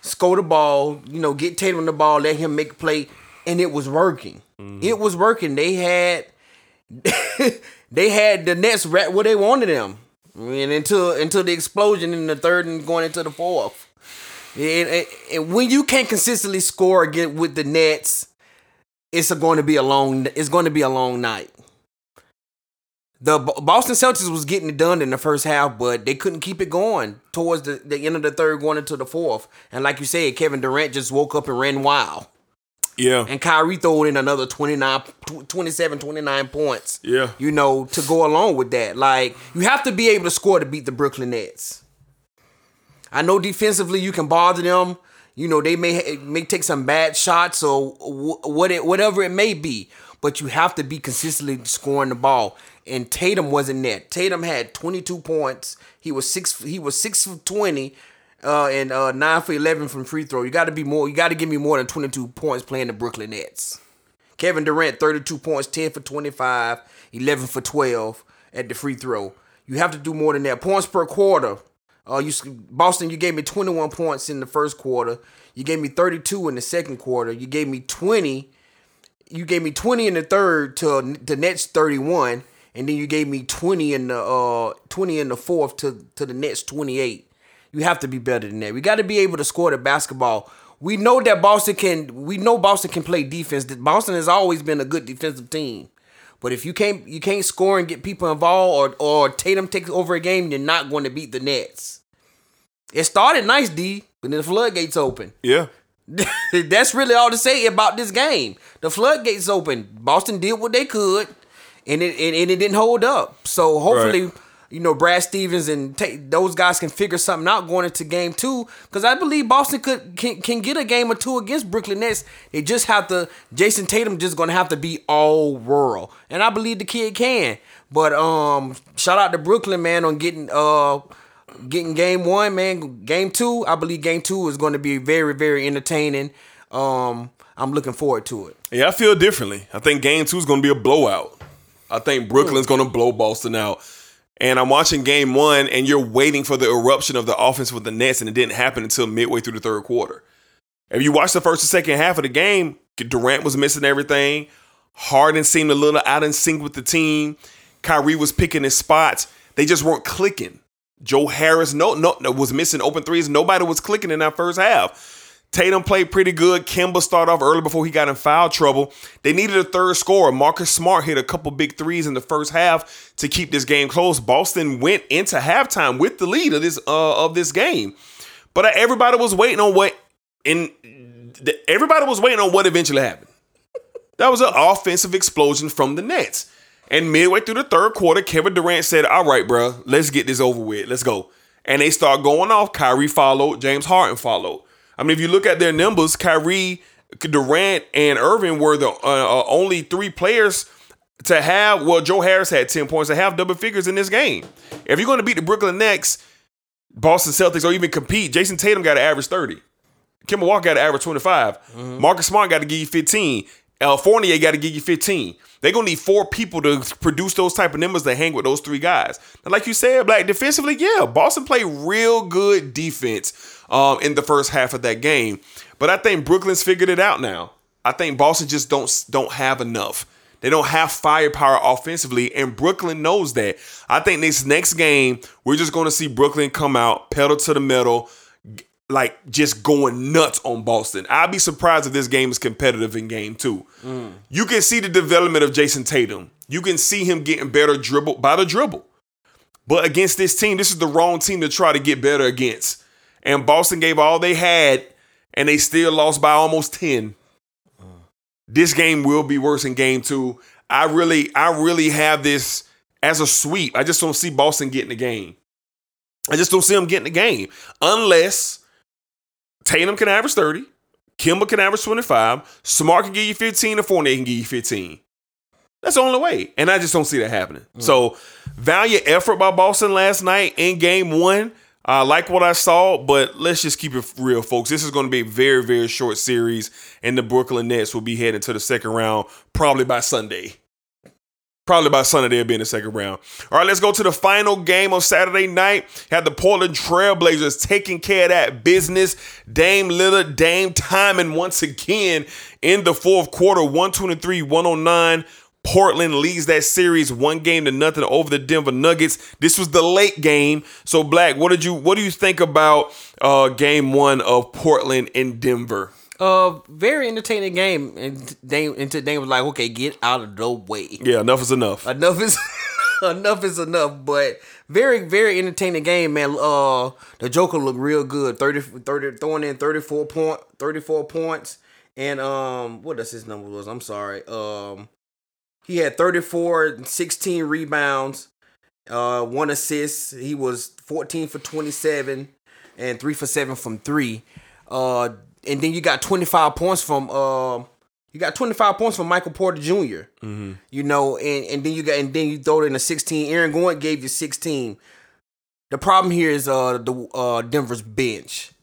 score the ball, get Tatum the ball, let him make a play, and it was working. Mm-hmm. It was working. They had the Nets right where they wanted them. And until the explosion in the third and going into the fourth. And when you can't consistently score again with the Nets, it's going to be a long night. The Boston Celtics was getting it done in the first half, but they couldn't keep it going towards the end of the third, going into the fourth. And like you said, Kevin Durant just woke up and ran wild. Yeah. And Kyrie threw in another 29 points. Yeah. To go along with that. Like, you have to be able to score to beat the Brooklyn Nets. I know defensively you can bother them. They may take some bad shots or whatever it may be. But you have to be consistently scoring the ball. And Tatum wasn't there. Tatum had 22 points. He was 6 for 20 and 9 for 11 from free throw. You got to be more. You got to give me more than 22 points playing the Brooklyn Nets. Kevin Durant 32 points, 10 for 25, 11 for 12 at the free throw. You have to do more than that. Points per quarter. Boston, you gave me 21 points in the first quarter. You gave me 32 in the second quarter. You gave me 20. You gave me 20 in the third to the Nets 31, and then you gave me 20 in the fourth to the Nets 28. You have to be better than that. We got to be able to score the basketball. We know that Boston can play defense. Boston has always been a good defensive team. But if you can't score and get people involved, or Tatum takes over a game, you're not going to beat the Nets. It started nice, D, but then the floodgates open. Yeah. That's really all to say about this game. The floodgates open. Boston did what they could, and it didn't hold up. So hopefully, Brad Stevens and those guys can figure something out going into game 2, because I believe Boston can get a game or two against Brooklyn Nets. They just have to, Jayson Tatum just going to have to be all world. And I believe the kid can. But shout out to Brooklyn, man, on getting game 1, man. Game 2, I believe game 2 is going to be very, very entertaining. I'm looking forward to it. Yeah, I feel differently. I think game 2 is going to be a blowout. I think Brooklyn's going to blow Boston out. And I'm watching game 1, and you're waiting for the eruption of the offense with the Nets, and it didn't happen until midway through the third quarter. If you watch the first and second half of the game, Durant was missing everything. Harden seemed a little out in sync with the team. Kyrie was picking his spots. They just weren't clicking. Joe Harris was missing open threes. Nobody was clicking in that first half. Tatum played pretty good. Kemba started off early before he got in foul trouble. They needed a third scorer. Marcus Smart hit a couple big threes in the first half to keep this game close. Boston went into halftime with the lead of this game, but everybody was waiting on what eventually happened. That was an offensive explosion from the Nets. And midway through the third quarter, Kevin Durant said, "All right, bro, let's get this over with. Let's go." And they start going off. Kyrie followed. James Harden followed. I mean, if you look at their numbers, Kyrie, Durant, and Irving were the only three players to have. Well, Joe Harris had 10 points to have double figures in this game. If you're going to beat the Brooklyn Nets, Boston Celtics, or even compete, Jayson Tatum got to average 30. Kemba Walker got to average 25. Mm-hmm. Marcus Smart got to give you 15. Fournier got to give you 15. They're going to need four people to produce those type of numbers to hang with those three guys. And like you said, like defensively, yeah, Boston played real good defense in the first half of that game. But I think Brooklyn's figured it out now. I think Boston just don't have enough. They don't have firepower offensively, and Brooklyn knows that. I think this next game, we're just going to see Brooklyn come out, pedal to the metal, like just going nuts on Boston. I'd be surprised if this game is competitive in game two. Mm. You can see the development of Jayson Tatum. You can see him getting better dribble by the dribble. But against this team, this is the wrong team to try to get better against. And Boston gave all they had, and they still lost by almost 10. Mm. This game will be worse in game two. I really have this as a sweep. I just don't see Boston getting the game. I just don't see them getting the game. Unless Tatum can average 30. Kemba can average 25. Smart can give you 15. And Fournier can give you 15. That's the only way. And I just don't see that happening. Mm. So, valiant effort by Boston last night in game one. I like what I saw, but let's just keep it real, folks. This is going to be a very, very short series, and the Brooklyn Nets will be heading to the second round probably by Sunday. Probably by Sunday, they'll be in the second round. All right, let's go to the final game of Saturday night. Had the Portland Trailblazers taking care of that business. Dame Lillard, Dame Timing once again in the fourth quarter, 123, 109. Portland leads that series 1-0 over the Denver Nuggets. This was the late game. So, Black, what do you think about game one of Portland and Denver? Very entertaining game, and Dame was like, okay, get out of the way. Yeah, enough is enough. Enough is enough. But very, very entertaining game, man. The Joker looked real good. 30 throwing in 34 points, and what else his number was? I'm sorry. He had 34, 16 rebounds, 1 assist. He was 14 for 27 and 3 for 7 from 3. And then you got 25 points from Michael Porter Jr. Mm-hmm. You know, and then you throw in a 16. Aaron Gordon gave you 16. The problem here is the Denver's bench.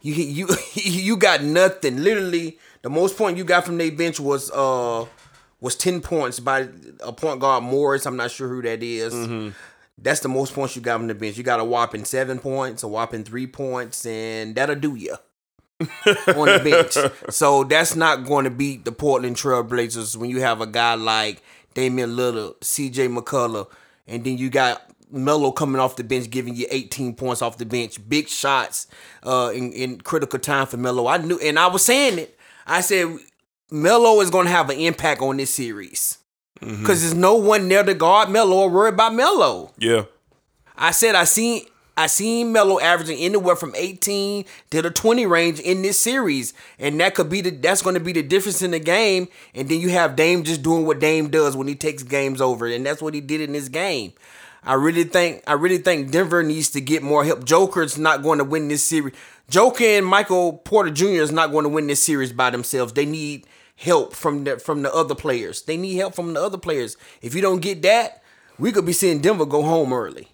You got nothing. Literally, the most point you got from their bench was 10 points by a point guard Morris. I'm not sure who that is. Mm-hmm. That's the most points you got from the bench. You got a whopping 7 points, a whopping 3 points, and that'll do you. On the bench. So that's not going to beat the Portland Trail Blazers when you have a guy like Damian Lillard, CJ McCullough, and then you got Melo coming off the bench giving you 18 points off the bench. Big shots in critical time for Melo. I knew, and I was saying it. I said Melo is going to have an impact on this series because there's no one there to guard Melo or worry about Melo. Yeah. I said I seen Melo averaging anywhere from 18 to the 20 range in this series, and that's going to be the difference in the game. And then you have Dame just doing what Dame does when he takes games over, and that's what he did in this game. I really think Denver needs to get more help. Joker's not going to win this series. Joker and Michael Porter Jr. is not going to win this series by themselves. They need help from the other players. They need help from the other players. If you don't get that, we could be seeing Denver go home early.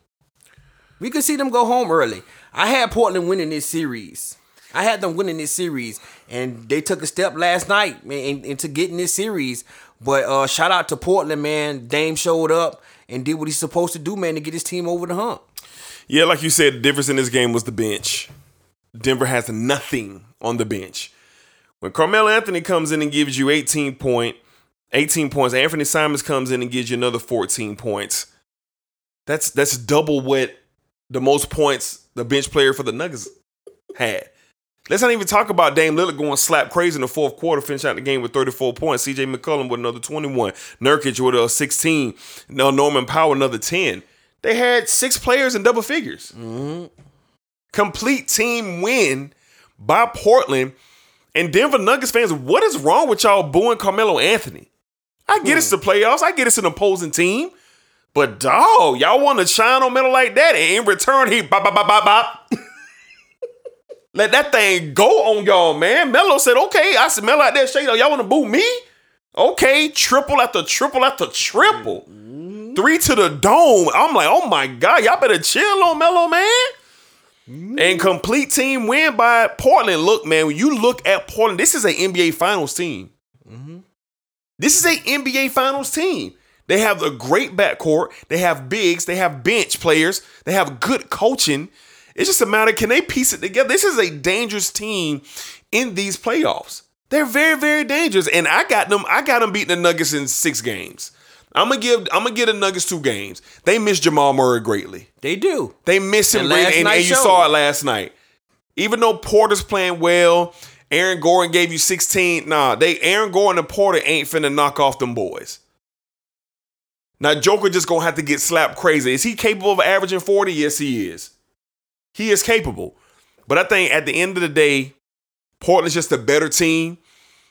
We could see them go home early. I had Portland winning this series. And they took a step last night into getting this series. But shout out to Portland, man. Dame showed up and did what he's supposed to do, man, to get his team over the hump. Yeah, like you said, the difference in this game was the bench. Denver has nothing on the bench. When Carmelo Anthony comes in and gives you 18 points, Anthony Simons comes in and gives you another 14 points. That's double what the most points the bench player for the Nuggets had. Let's not even talk about Dame Lillard going slap crazy in the fourth quarter, finish out the game with 34 points. CJ McCollum with another 21. Nurkic with a 16. Norman Powell another 10. They had 6 players in double figures. Mm-hmm. Complete team win by Portland. And Denver Nuggets fans, what is wrong with y'all booing Carmelo Anthony? I get it's the playoffs. I get it's an opposing team. But, dog, y'all want to shine on metal like that, and in return, he bop, bop, bop, bop, bop. Let that thing go on y'all, man. Melo said, okay. I said, Melo out there, shake it up. Y'all want to boo me? Okay, triple after triple after triple. 3 to the dome. I'm like, oh, my God. Y'all better chill on Melo, man. And complete team win by Portland. Look, man, when you look at Portland, this is an NBA Finals team. Mm-hmm. This is an NBA Finals team. They have a great backcourt. They have bigs. They have bench players. They have good coaching. It's just a matter of can they piece it together? This is a dangerous team in these playoffs. They're very, very dangerous. And I got them beating the Nuggets in 6 games. I'm gonna give the Nuggets 2 games. They miss Jamal Murray greatly. They do. They miss him greatly. And you saw it last night. Even though Porter's playing well, Aaron Gordon gave you 16. Aaron Gordon and Porter ain't finna knock off them boys. Now, Joker just going to have to get slapped crazy. Is he capable of averaging 40? Yes, he is. He is capable. But I think at the end of the day, Portland's just a better team.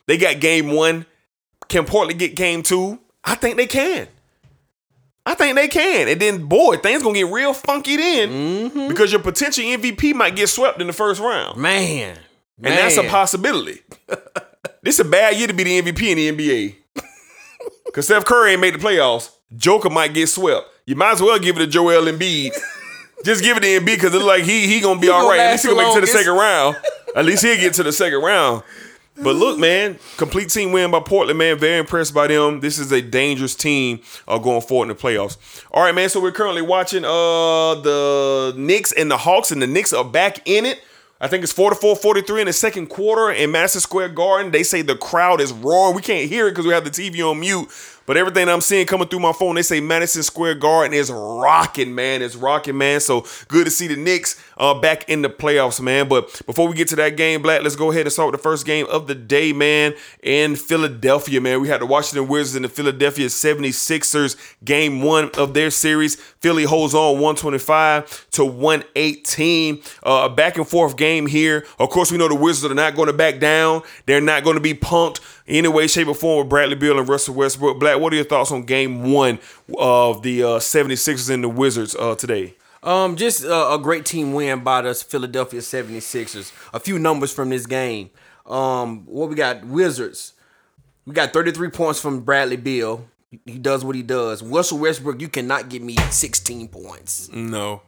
They got game 1. Can Portland get game 2? I think they can. And then, boy, things going to get real funky then because your potential MVP might get swept in the first round. Man. And that's a possibility. This is a bad year to be the MVP in the NBA. Because Steph Curry ain't made the playoffs. Joker might get swept. You might as well give it to Joel Embiid. Just give it to Embiid because it's like he going to be all right. At least he'll make it to the second round. At least he'll get to the second round. But look, man, complete team win by Portland, man. Very impressed by them. This is a dangerous team going forward in the playoffs. All right, man, so we're currently watching the Knicks and the Hawks, and the Knicks are back in it. I think it's 44-43 in the second quarter in Madison Square Garden. They say the crowd is roaring. We can't hear it because we have the TV on mute. But everything I'm seeing coming through my phone, they say Madison Square Garden is rocking, man. It's rocking, man. So good to see the Knicks back in the playoffs, man. But before we get to that game, Black, let's go ahead and start with the first game of the day, man, in Philadelphia, man. We had the Washington Wizards and the Philadelphia 76ers, game 1 of their series. Philly holds on 125-118. A back and forth game here. Of course, we know the Wizards are not going to back down. They're not going to be punked in any way, shape, or form with Bradley Beal and Russell Westbrook. Black, what are your thoughts on game 1 of the 76ers and the Wizards today? Just a great team win by the Philadelphia 76ers. A few numbers from this game. What we got, Wizards. We got 33 points from Bradley Beal. He does what he does. Russell Westbrook, you cannot give me 16 points. No.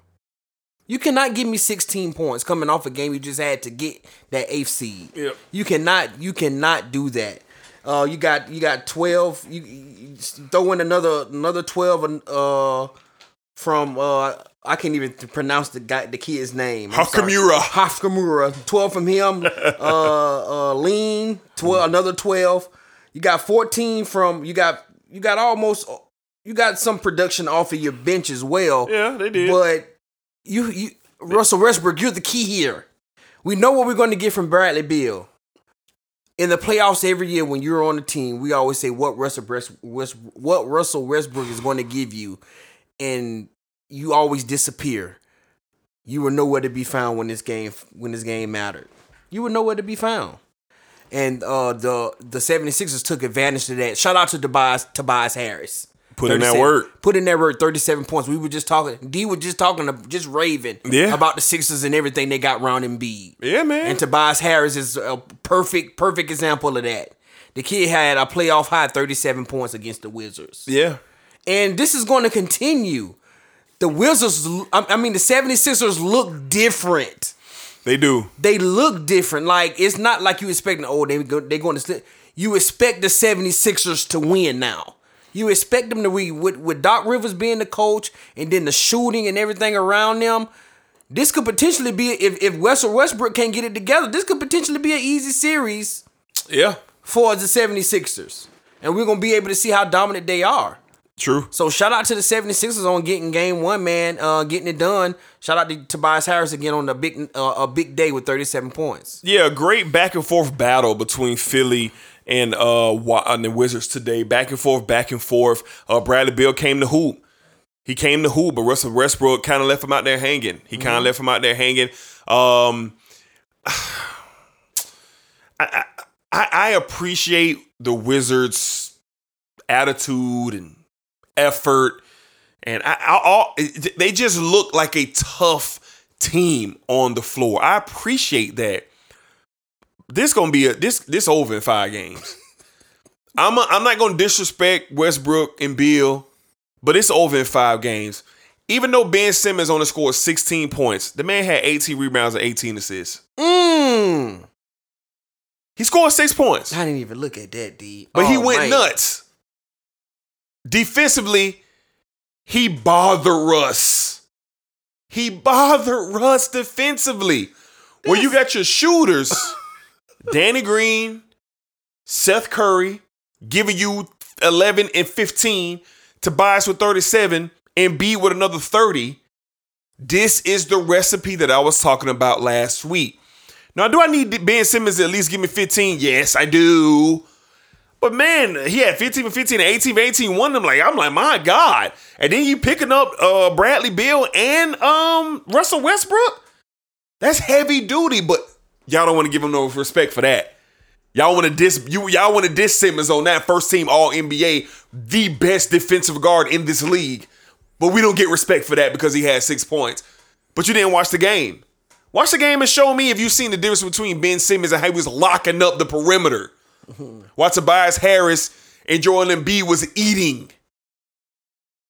You cannot give me 16 points coming off a game you just had to get that 8th seed. Yep. You cannot do that. You got 12. You throw in another 12 from I can't even pronounce the kid's name. Hachimura. 12 from him. Lean 12. Another 12. You got 14 from you got some production off of your bench as well. Yeah, they did. But you Russell Westbrook, you're the key here. We know what we're going to get from Bradley Beal. In the playoffs every year when you're on the team, we always say what Russell Westbrook is going to give you, and you always disappear. You were nowhere to be found when this game mattered. You were nowhere to be found. And the 76ers took advantage of that. Shout out to Tobias Harris. Put in that work. 37 points. We were just talking. D was just raving about the Sixers and everything they got around Embiid. Yeah, man. And Tobias Harris is a perfect example of that. The kid had a playoff high 37 points against the Wizards. Yeah. And this is going to continue. The Wizards, the 76ers look different. They do. They look different. Like, it's not like you expecting, they're going to slip. You expect the 76ers to win now. You expect them to win with Doc Rivers being the coach and then the shooting and everything around them. This could potentially be, if Westbrook can't get it together, this could potentially be an easy series for the 76ers. And we're going to be able to see how dominant they are. True. So shout out to the 76ers on getting game one, man. Getting it done. Shout out to Tobias Harris again on a big day with 37 points. Yeah, great back and forth battle between Philly and the Wizards today. Back and forth. Bradley Beal came to hoop. He came to hoop, but Russell Westbrook kind of left him out there hanging. I appreciate the Wizards' attitude and effort, and they just look like a tough team on the floor. I appreciate that. This gonna be this over in 5 games. I'm not gonna disrespect Westbrook and Beal, but it's over in 5 games. Even though Ben Simmons only scored 16 points, the man had 18 rebounds and 18 assists. He scored 6 points. I didn't even look at that, D. But he went nuts. Defensively, he bothered us. Defensively. Where you got your shooters, Danny Green, Seth Curry, giving you 11 and 15, Tobias with 37, Embiid with another 30. This is the recipe that I was talking about last week. Now, do I need Ben Simmons to at least give me 15? Yes, I do. But man, he had 15 for 15 and 18 for 18. Won them. Like, I'm like, my God. And then you picking up Bradley Beal and Russell Westbrook. That's heavy duty, but y'all don't want to give him no respect for that. Y'all want to diss Simmons on that first team All NBA, the best defensive guard in this league. But we don't get respect for that because he had 6 points. But you didn't watch the game. Watch the game and show me if you've seen the difference between Ben Simmons and how he was locking up the perimeter. While Tobias Harris and Joel Embiid was eating.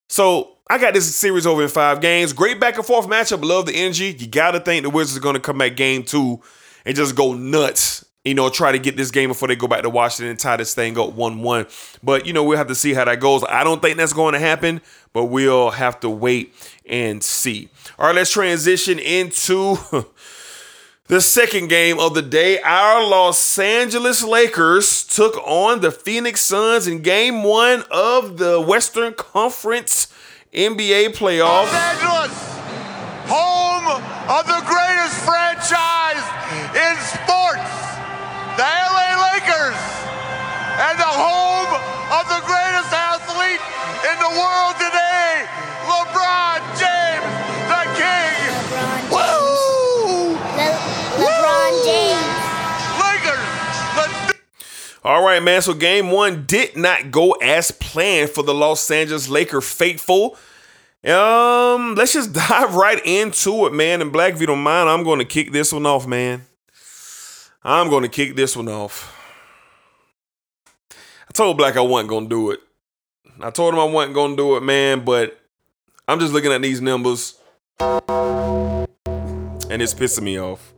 So I got this series over in 5 games. Great back and forth matchup. Love the energy. You got to think the Wizards are going to come back game 2 and just go nuts. You know, try to get this game before they go back to Washington and tie this thing up 1-1. But, you know, we'll have to see how that goes. I don't think that's going to happen, but we'll have to wait and see. All right, let's transition into the second game of the day. Our Los Angeles Lakers took on the Phoenix Suns in game 1 of the Western Conference NBA playoffs. Los Angeles, home of the greatest franchise in sports, the LA Lakers, and the home of the greatest athlete in the world today, LeBron James, the King. All right, man. So game 1 did not go as planned for the Los Angeles Laker faithful. Let's just dive right into it, man. And Black, if you don't mind, I'm going to kick this one off, man. I told Black I wasn't going to do it. I told him I wasn't going to do it, man. But I'm just looking at these numbers, and it's pissing me off.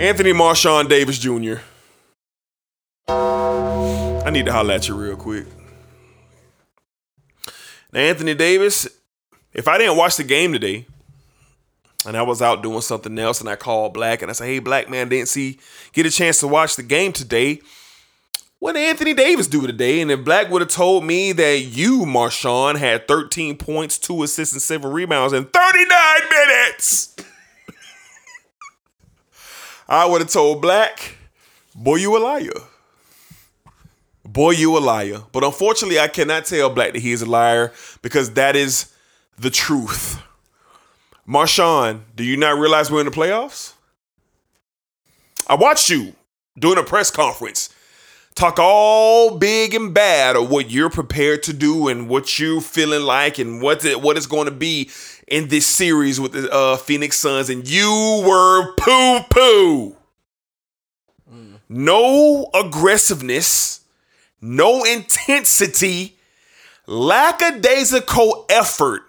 Anthony Marshawn Davis Jr. I need to holler at you real quick. Now, Anthony Davis, if I didn't watch the game today and I was out doing something else and I called Black and I said, hey, Black, man, get a chance to watch the game today. What did Anthony Davis do today? And if Black would have told me that you, Marshawn, had 13 points, 2 assists, and 7 rebounds in 39 minutes. I would have told Black, boy, you a liar. But unfortunately, I cannot tell Black that he is a liar because that is the truth. Marshawn, do you not realize we're in the playoffs? I watched you doing a press conference talk all big and bad of what you're prepared to do and what you're feeling like and what it's going to be in this series with the Phoenix Suns, and you were poo-poo. No aggressiveness, no intensity, lackadaisical effort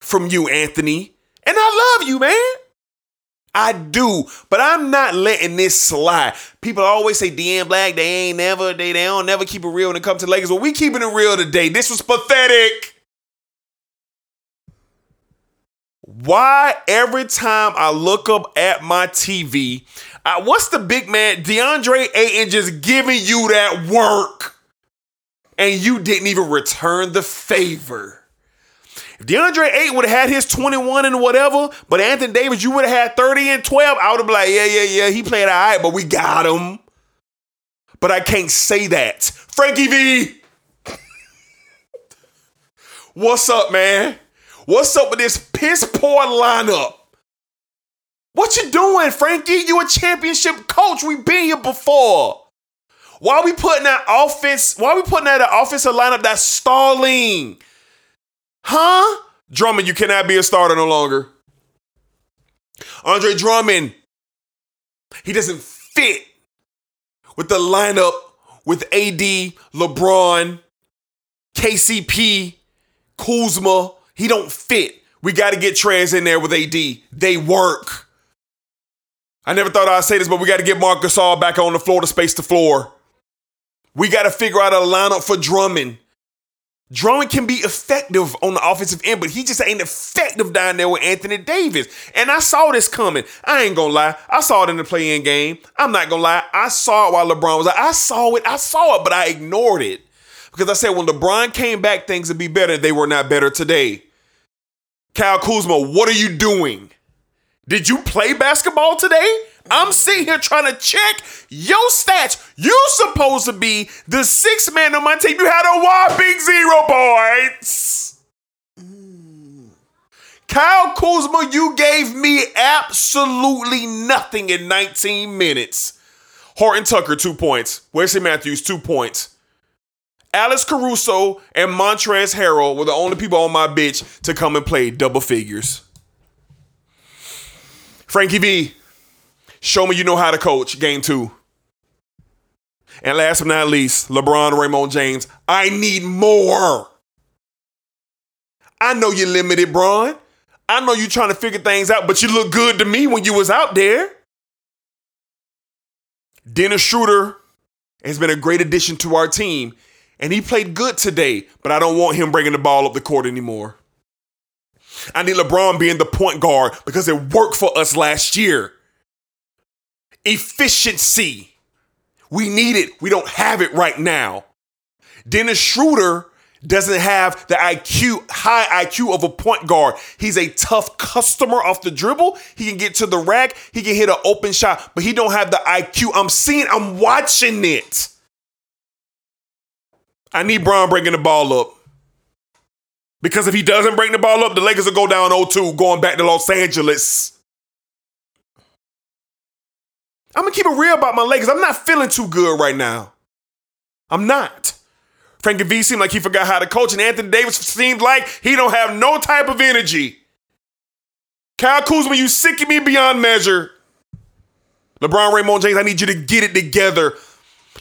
from you, Anthony. And I love you, man. I do, but I'm not letting this slide. People always say, DM Black, they don't never keep it real when it comes to Lakers. Well, we keeping it real today. This was pathetic. Why every time I look up at my TV, what's the big man, DeAndre Ayton, just giving you that work? and you didn't even return the favor. If DeAndre Ayton would have had his 21 and whatever, but Anthony Davis, you would have had 30 and 12, I would have been like, yeah, he played all right, but we got him. But I can't say that. Frankie V, what's up, man? What's up with this piss poor lineup? What you doing, Frankie? You a championship coach. We been here before. Why we putting out an offensive lineup that's stalling? Huh? Drummond, you cannot be a starter no longer. Andre Drummond, he doesn't fit with the lineup with AD, LeBron, KCP, Kuzma. He don't fit. We got to get Trez in there with AD. They work. I never thought I'd say this, but we got to get Marc Gasol back on the floor to space the floor. We got to figure out a lineup for Drummond. Drummond can be effective on the offensive end, but he just ain't effective down there with Anthony Davis. And I saw this coming. I ain't going to lie. I saw it in the play-in game. I'm not going to lie. I saw it while LeBron was out. I saw it, but I ignored it. Because I said when LeBron came back, things would be better. They were not better today. Kyle Kuzma, what are you doing? Did you play basketball today? I'm sitting here trying to check your stats. You supposed to be the sixth man on my team. You had a whopping 0 points. Kyle Kuzma, you gave me absolutely nothing in 19 minutes. Horton Tucker, 2 points. Wesley Matthews, 2 points. Alex Caruso and Montrezl Harrell were the only people on my bench to come and play double figures. Frankie V, show me you know how to coach game 2. And last but not least, LeBron, Raymond James, I need more. I know you're limited, Bron. I know you're trying to figure things out, but you look good to me when you was out there. Dennis Schroeder has been a great addition to our team. And he played good today, but I don't want him bringing the ball up the court anymore. I need LeBron being the point guard because it worked for us last year. Efficiency. We need it. We don't have it right now. Dennis Schroeder doesn't have the high IQ of a point guard. He's a tough customer off the dribble. He can get to the rack. He can hit an open shot, but he don't have the IQ. I'm watching it. I need Bron bringing the ball up. Because if he doesn't bring the ball up, the Lakers will go down 0-2 going back to Los Angeles. I'm going to keep it real about my Lakers. I'm not feeling too good right now. I'm not. Frankie V seemed like he forgot how to coach, and Anthony Davis seemed like he don't have no type of energy. Kyle Kuzma, you sick of me beyond measure. LeBron, Raymond James, I need you to get it together.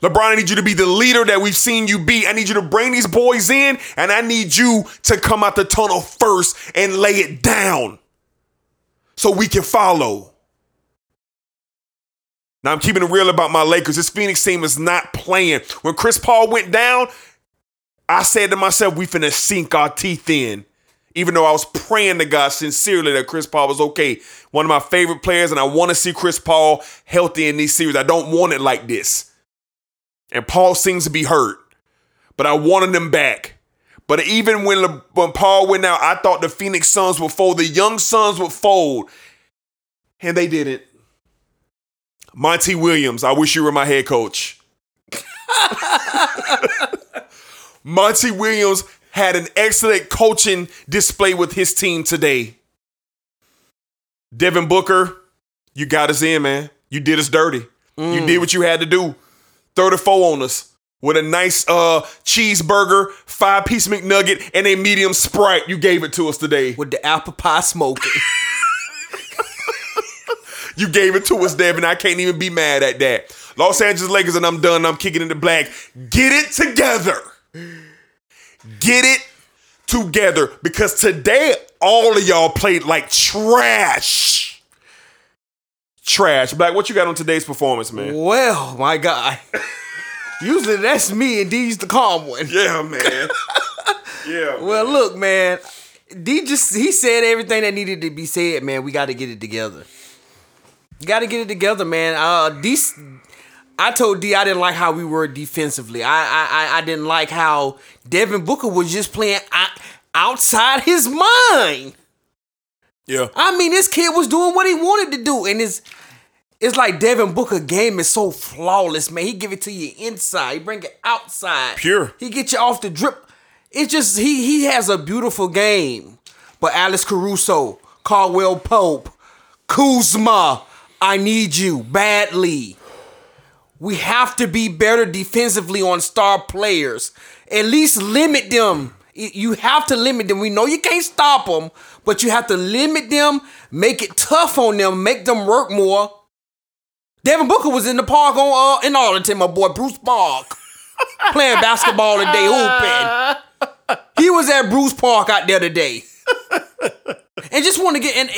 LeBron, I need you to be the leader that we've seen you be. I need you to bring these boys in, and I need you to come out the tunnel first and lay it down so we can follow. Now, I'm keeping it real about my Lakers. This Phoenix team is not playing. When Chris Paul went down, I said to myself, we finna sink our teeth in, even though I was praying to God sincerely that Chris Paul was okay. One of my favorite players, and I want to see Chris Paul healthy in these series. I don't want it like this. And Paul seems to be hurt, but I wanted him back. But even when Paul went out, I thought the Phoenix Suns would fold. The young Suns would fold. And they didn't. Monty Williams, I wish you were my head coach. Monty Williams had an excellent coaching display with his team today. Devin Booker, you got us in, man. You did us dirty. You did what you had to do. 34 on us with a nice cheeseburger, 5-piece McNugget, and a medium Sprite. You gave it to us today. With the apple pie smoking. You gave it to us, Devin. I can't even be mad at that. Los Angeles Lakers, and I'm done. I'm kicking in the black. Get it together. Get it together. Because today, all of y'all played like trash. Trash. Black, what you got on today's performance, man? Well, my guy. Usually that's me and D's the calm one. Yeah, man. Yeah. Well, man. Look, man. D he said everything that needed to be said, man. We got to get it together. Got to get it together, man. D I told D I didn't like how we were defensively. I didn't like how Devin Booker was just playing outside his mind. Yeah. I mean, this kid was doing what he wanted to do. And it's like Devin Booker game is so flawless, man. He give it to you inside. He bring it outside. Pure. He get you off the drip. It's just he has a beautiful game. But Alex Caruso, Caldwell Pope, Kuzma, I need you badly. We have to be better defensively on star players. At least limit them. You have to limit them. We know you can't stop them, but you have to limit them, make it tough on them, make them work more. Devin Booker was in the park in Arlington, my boy Bruce Park, playing basketball today, hooping. He was at Bruce Park out there today. And just want to get and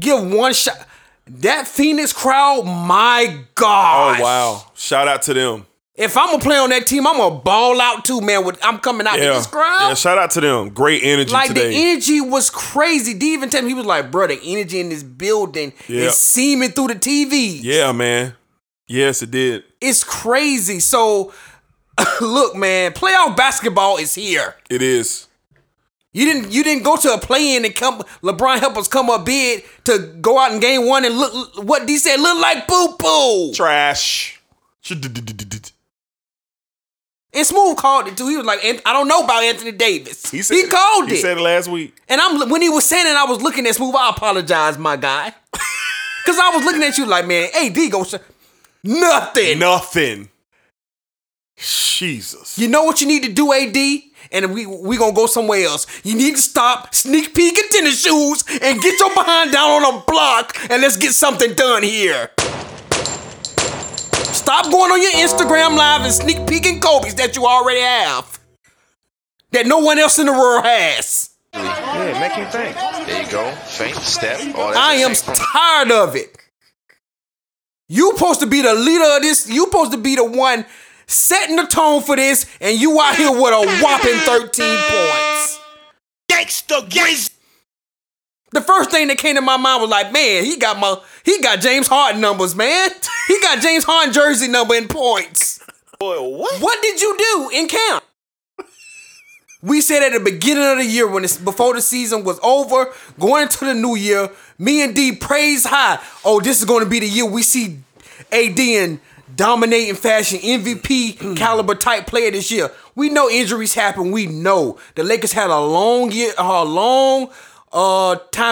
give one shot. That Phoenix crowd, my God! Oh, wow. Shout out to them. If I'm going to play on that team, I'm going to ball out too, man. I'm coming out to this crowd. Yeah, shout out to them. Great energy today. The energy was crazy. D even tell me, he was like, bro, the energy in this building is seeming through the TV. Yeah, man. Yes, it did. It's crazy. So, look, man, playoff basketball is here. It is. You didn't go to a play-in and come. LeBron helped us come up big to go out in game one and look what D said look like poo-poo. Trash. And Smooth called it too. He was like, I don't know about Anthony Davis. He called it. He said it last week. And when he was saying it, I was looking at Smooth. I apologize, my guy. Because I was looking at you like, man, AD goes, nothing. Jesus. You know what you need to do, AD? And we gonna go somewhere else. You need to stop sneak peeking tennis shoes and get your behind down on a block and let's get something done here. Stop going on your Instagram live and sneak peeking Kobe's that you already have. That no one else in the world has. Yeah, make him think. There you go. Faint step. I am tired of it. You supposed to be the leader of this. You supposed to be the one setting the tone for this, and you out here with a whopping 13 points. The first thing that came to my mind was like, man, he got James Harden numbers, man. He got James Harden jersey number in points. Boy, what? What did you do in camp? We said at the beginning of the year, before the season was over, going into the new year, me and D praised high. Oh, this is going to be the year we see AD and dominating fashion, MVP caliber type player this year. We know injuries happen. We know the Lakers had a long year, time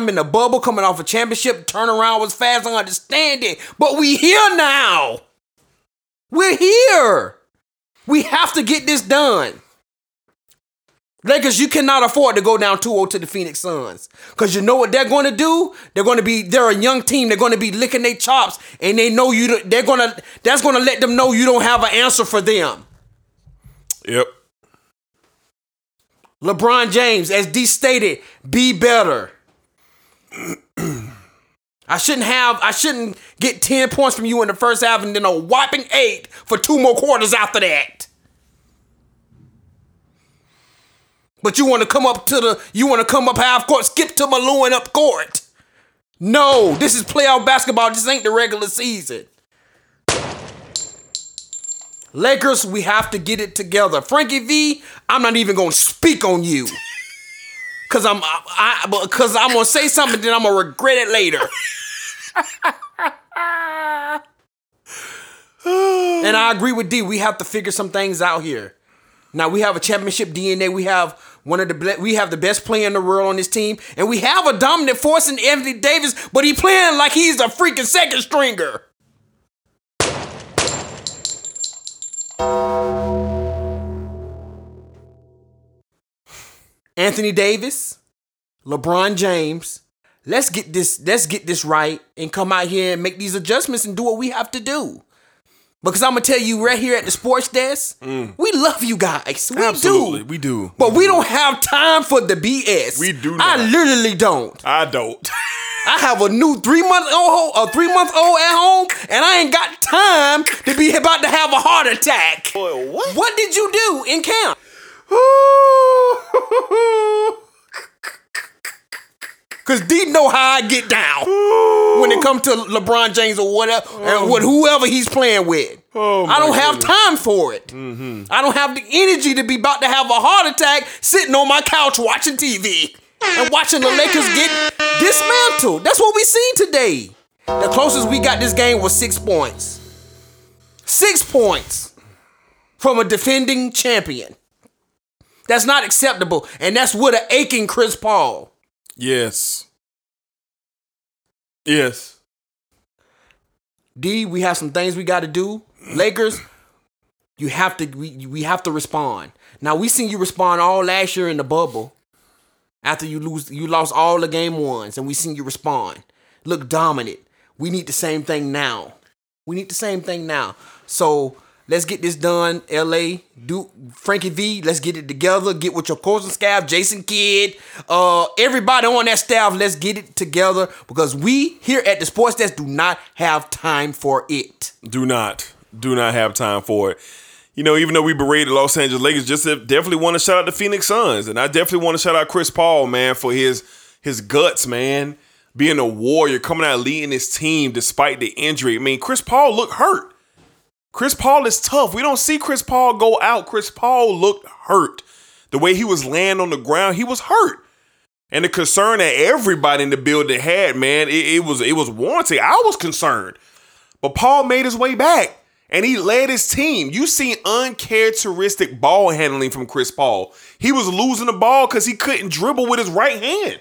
in the bubble, coming off a championship. Turnaround was fast. I understand it, but we here now. We're here. We have to get this done. Lakers, you cannot afford to go down 2-0 to the Phoenix Suns. Because you know what they're going to do? They're a young team. They're going to be licking their chops. And they know that's going to let them know you don't have an answer for them. Yep. LeBron James, as D stated, be better. I shouldn't get 10 points from you in the first half and then a whopping 8 for 2 more quarters after that. But you want to come up half court, skip to Malou and up court. No, this is playoff basketball. This ain't the regular season. Lakers, we have to get it together. Frankie V, I'm not even gonna speak on you, cause I'm gonna say something then I'm gonna regret it later. And I agree with D. We have to figure some things out here. Now we have a championship DNA. We have the best player in the world on this team, and we have a dominant force in Anthony Davis. But he playing like he's a freaking second stringer. Anthony Davis, LeBron James, let's get this right and come out here and make these adjustments and do what we have to do. Because I'm going to tell you right here at the sports desk, we love you guys. We absolutely do. We do. But we don't have time for the BS. We do not. I literally don't. I don't. I have a new 3-month-old at home, and I ain't got time to be about to have a heart attack. Boy, what? What did you do in camp? Because D know how I get down when it comes to LeBron James or whatever, and whoever he's playing with. Oh, I don't have time for it. Mm-hmm. I don't have the energy to be about to have a heart attack sitting on my couch watching TV and watching the Lakers get dismantled. That's what we seen today. The closest we got this game was 6 points. 6 points from a defending champion. That's not acceptable. And that's with an aching Chris Paul. Yes. Yes. D, we have some things we got to do. Lakers, you have to. We have to respond. Now we seen you respond all last year in the bubble. After you lost all the game ones, and we seen you respond. Look dominant. We need the same thing now. So let's get this done. LA, do Frankie V. Let's get it together. Get with your coaching staff, Jason Kidd, everybody on that staff. Let's get it together because we here at the Sports Desk do not have time for it. Do not have time for it. You know, even though we berated Los Angeles Lakers, just definitely want to shout out the Phoenix Suns, and I definitely want to shout out Chris Paul, man, for his guts, man, being a warrior, coming out leading his team despite the injury. I mean, Chris Paul looked hurt. Chris Paul is tough. We don't see Chris Paul go out. Chris Paul looked hurt. The way he was laying on the ground, he was hurt. And the concern that everybody in the building had, man, it was warranted. I was concerned. But Paul made his way back, and he led his team. You seen uncharacteristic ball handling from Chris Paul. He was losing the ball because he couldn't dribble with his right hand.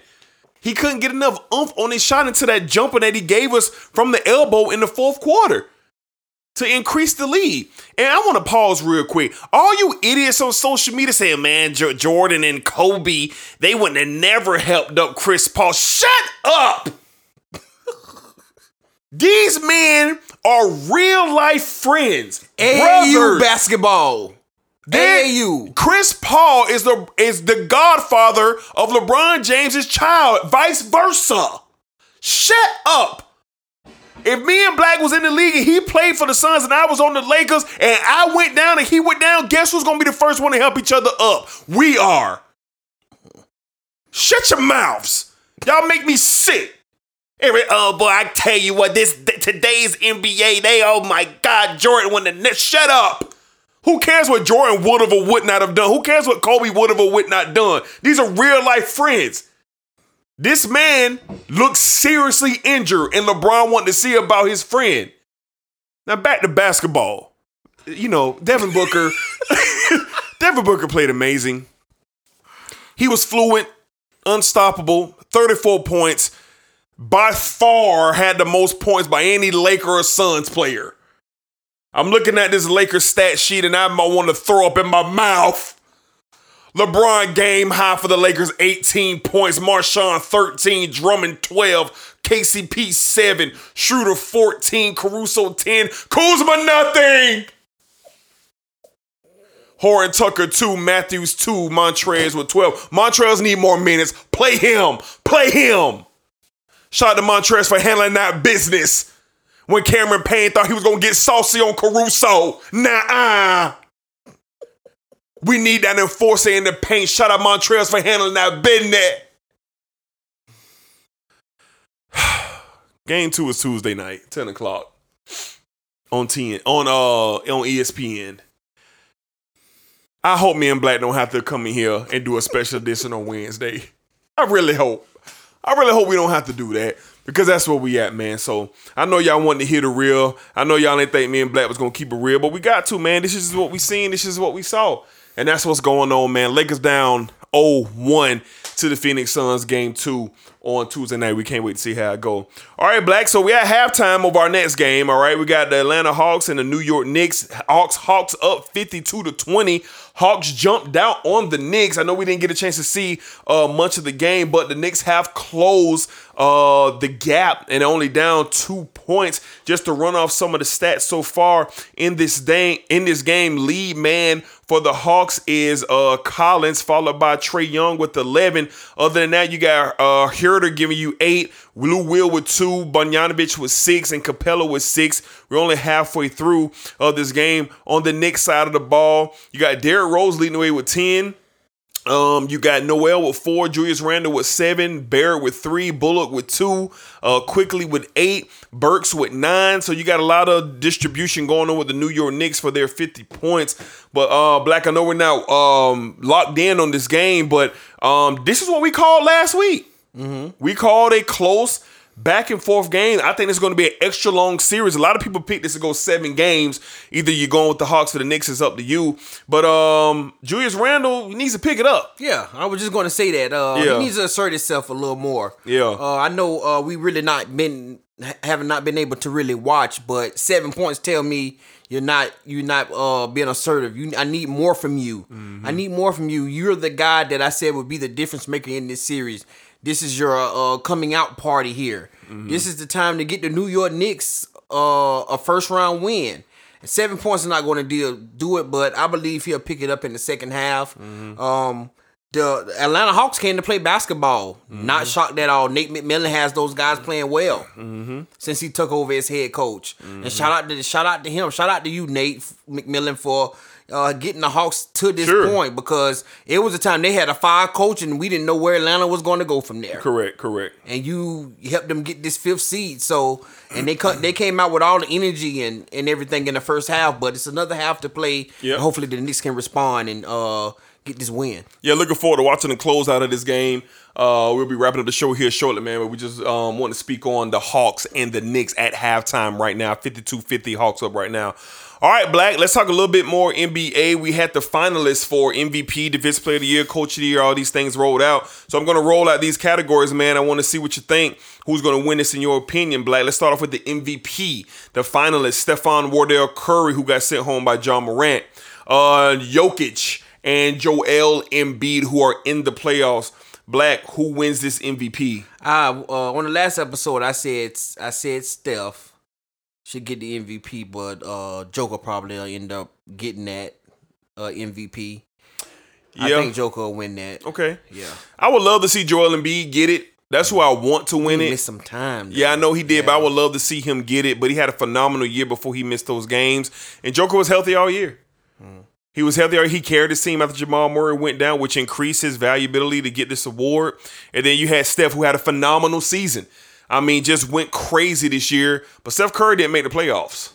He couldn't get enough oomph on his shot into that jumper that he gave us from the elbow in the fourth quarter to increase the lead. And I want to pause real quick. All you idiots on social media saying, man, Jordan and Kobe, they wouldn't have never helped up Chris Paul. Shut up! These men are real life friends. AAU basketball. AAU. Chris Paul is the godfather of LeBron James's child. Vice versa. Shut up. If me and Black was in the league and he played for the Suns and I was on the Lakers and I went down and he went down, guess who's going to be the first one to help each other up? We are. Shut your mouths. Y'all make me sick. Anyway, oh boy, I tell you what, today's NBA, oh my God, Jordan won the Nets. Shut up. Who cares what Jordan would have or would not have done? Who cares what Kobe would have or would not done? These are real life friends. This man looks seriously injured, and LeBron wanted to see about his friend. Now, back to basketball. You know, Devin Booker played amazing. He was fluent, unstoppable, 34 points. By far had the most points by any Laker or Suns player. I'm looking at this Lakers stat sheet, and I want to throw up in my mouth. LeBron game high for the Lakers, 18 points. Marshawn, 13. Drummond, 12. KCP, 7. Schroeder, 14. Caruso, 10. Kuzma, nothing. Horton Tucker, 2. Matthews, 2. Montrez with 12. Montrez need more minutes. Play him. Shout out to Montrez for handling that business. When Cameron Payne thought he was going to get saucy on Caruso. Nuh-uh. We need that enforcer in the paint. Shout out Montrez for handling that business. Game 2 is Tuesday night, 10 o'clock on ESPN. I hope me and Black don't have to come in here and do a special edition on Wednesday. I really hope we don't have to do that because that's where we at, man. So I know y'all wanted to hear the real. I know y'all didn't think me and Black was going to keep it real, but we got to, man. This is what we seen. This is what we saw. And that's what's going on, man. Lakers down 0-1 to the Phoenix Suns game 2 on Tuesday night. We can't wait to see how it go. All right, Black. So we at halftime of our next game. All right. We got the Atlanta Hawks and the New York Knicks. Hawks up 52-20. Hawks jumped out on the Knicks. I know we didn't get a chance to see much of the game, but the Knicks have closed the gap and only down 2 points. Just to run off some of the stats so far in this game, lead man for the Hawks is Collins, followed by Trae Young with 11. Other than that, you got Huerter giving you 8, Lou Will with 2, Bogdanovich with 6, and Capella with 6. We're only halfway through this game. On the Knicks side of the ball, you got Derrick Rose leading the way with 10. You got Noel with 4, Julius Randle with 7, Barrett with 3, Bullock with 2, Quickly with 8, Burks with 9. So you got a lot of distribution going on with the New York Knicks for their 50 points. But Black, I know we're not locked in on this game, but this is what we called last week. Mm-hmm. We called a close back and forth game. I think it's going to be an extra long series. A lot of people pick this to go 7 games. Either you're going with the Hawks or the Knicks. It's up to you. But Julius Randle needs to pick it up. Yeah, I was just going to say that. He needs to assert himself a little more. Yeah. I know we really haven't been able to really watch, but 7 points tell me you're not being assertive. I need more from you. Mm-hmm. I need more from you. You're the guy that I said would be the difference maker in this series. This is your coming out party here. Mm-hmm. This is the time to get the New York Knicks a first-round win. 7 points is not going to do it, but I believe he'll pick it up in the second half. Mm-hmm. The Atlanta Hawks came to play basketball. Mm-hmm. Not shocked at all. Nate McMillan has those guys playing well mm-hmm. since he took over as head coach. Mm-hmm. And shout out to him. Shout out to you, Nate McMillan, for getting the Hawks to this point, because it was a time they had a fire coach and we didn't know where Atlanta was going to go from there. Correct. And you helped them get this 5th seed. So, and they came out with all the energy and everything in the first half, but it's another half to play. Yep. And hopefully the Knicks can respond and get this win. Yeah, looking forward to watching the close out of this game. We'll be wrapping up the show here shortly, man, but we just want to speak on the Hawks and the Knicks at halftime right now. 52-50 Hawks up right now. All right, Black, let's talk a little bit more NBA. We had the finalists for MVP, Defensive Player of the Year, Coach of the Year, all these things rolled out. So I'm going to roll out these categories, man. I want to see what you think. Who's going to win this in your opinion, Black? Let's start off with the MVP, the finalist, Stephon Wardell Curry, who got sent home by Ja Morant, Jokic, and Joel Embiid, who are in the playoffs. Black, who wins this MVP? On the last episode, I said Steph should get the MVP, but Joker probably end up getting that MVP. Yeah. I think Joker will win that. Okay. Yeah. I would love to see Joel Embiid get it. That's who I want to win it. He missed some time. Dude. Yeah, I know he did, but I would love to see him get it. But he had a phenomenal year before he missed those games. And Joker was healthy all year. Mm. He was healthy. He carried his team after Jamal Murray went down, which increased his valuability to get this award. And then you had Steph, who had a phenomenal season. I mean, just went crazy this year. But Steph Curry didn't make the playoffs.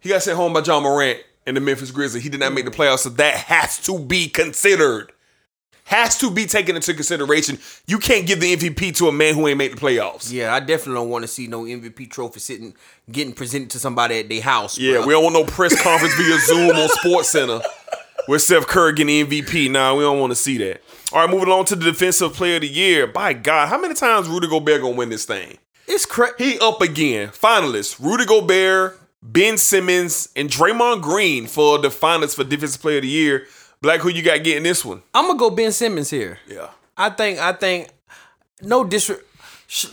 He got sent home by Ja Morant and the Memphis Grizzlies. He did not make the playoffs, so that has to be considered. Has to be taken into consideration. You can't give the MVP to a man who ain't made the playoffs. Yeah, I definitely don't want to see no MVP trophy getting presented to somebody at their house. Yeah, bro. We don't want no press conference via Zoom on SportsCenter with Steph Curry getting MVP. Nah, we don't want to see that. All right, moving on to the Defensive Player of the Year. By God, how many times Rudy Gobert gonna win this thing? It's crazy. He up again. Finalists: Rudy Gobert, Ben Simmons, and Draymond Green for the finalists for Defensive Player of the Year. Black, who you got getting this one? I'm gonna go Ben Simmons here. Yeah, I think no disrespect.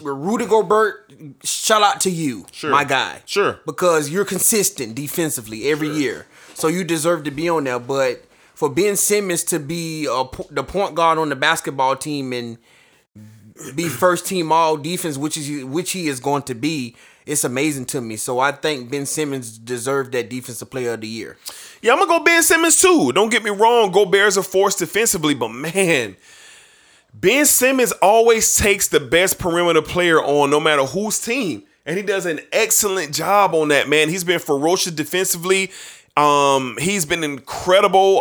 Rudy Gobert, shout out to you, my guy. Sure, because you're consistent defensively every year, so you deserve to be on there. But for Ben Simmons to be the point guard on the basketball team and be first team all defense, which he is going to be. It's amazing to me. So I think Ben Simmons deserved that Defensive Player of the Year. Yeah, I'm going to go Ben Simmons too. Don't get me wrong. Gobert's a force defensively. But, man, Ben Simmons always takes the best perimeter player on no matter whose team. And he does an excellent job on that, man. He's been ferocious defensively. He's been incredible.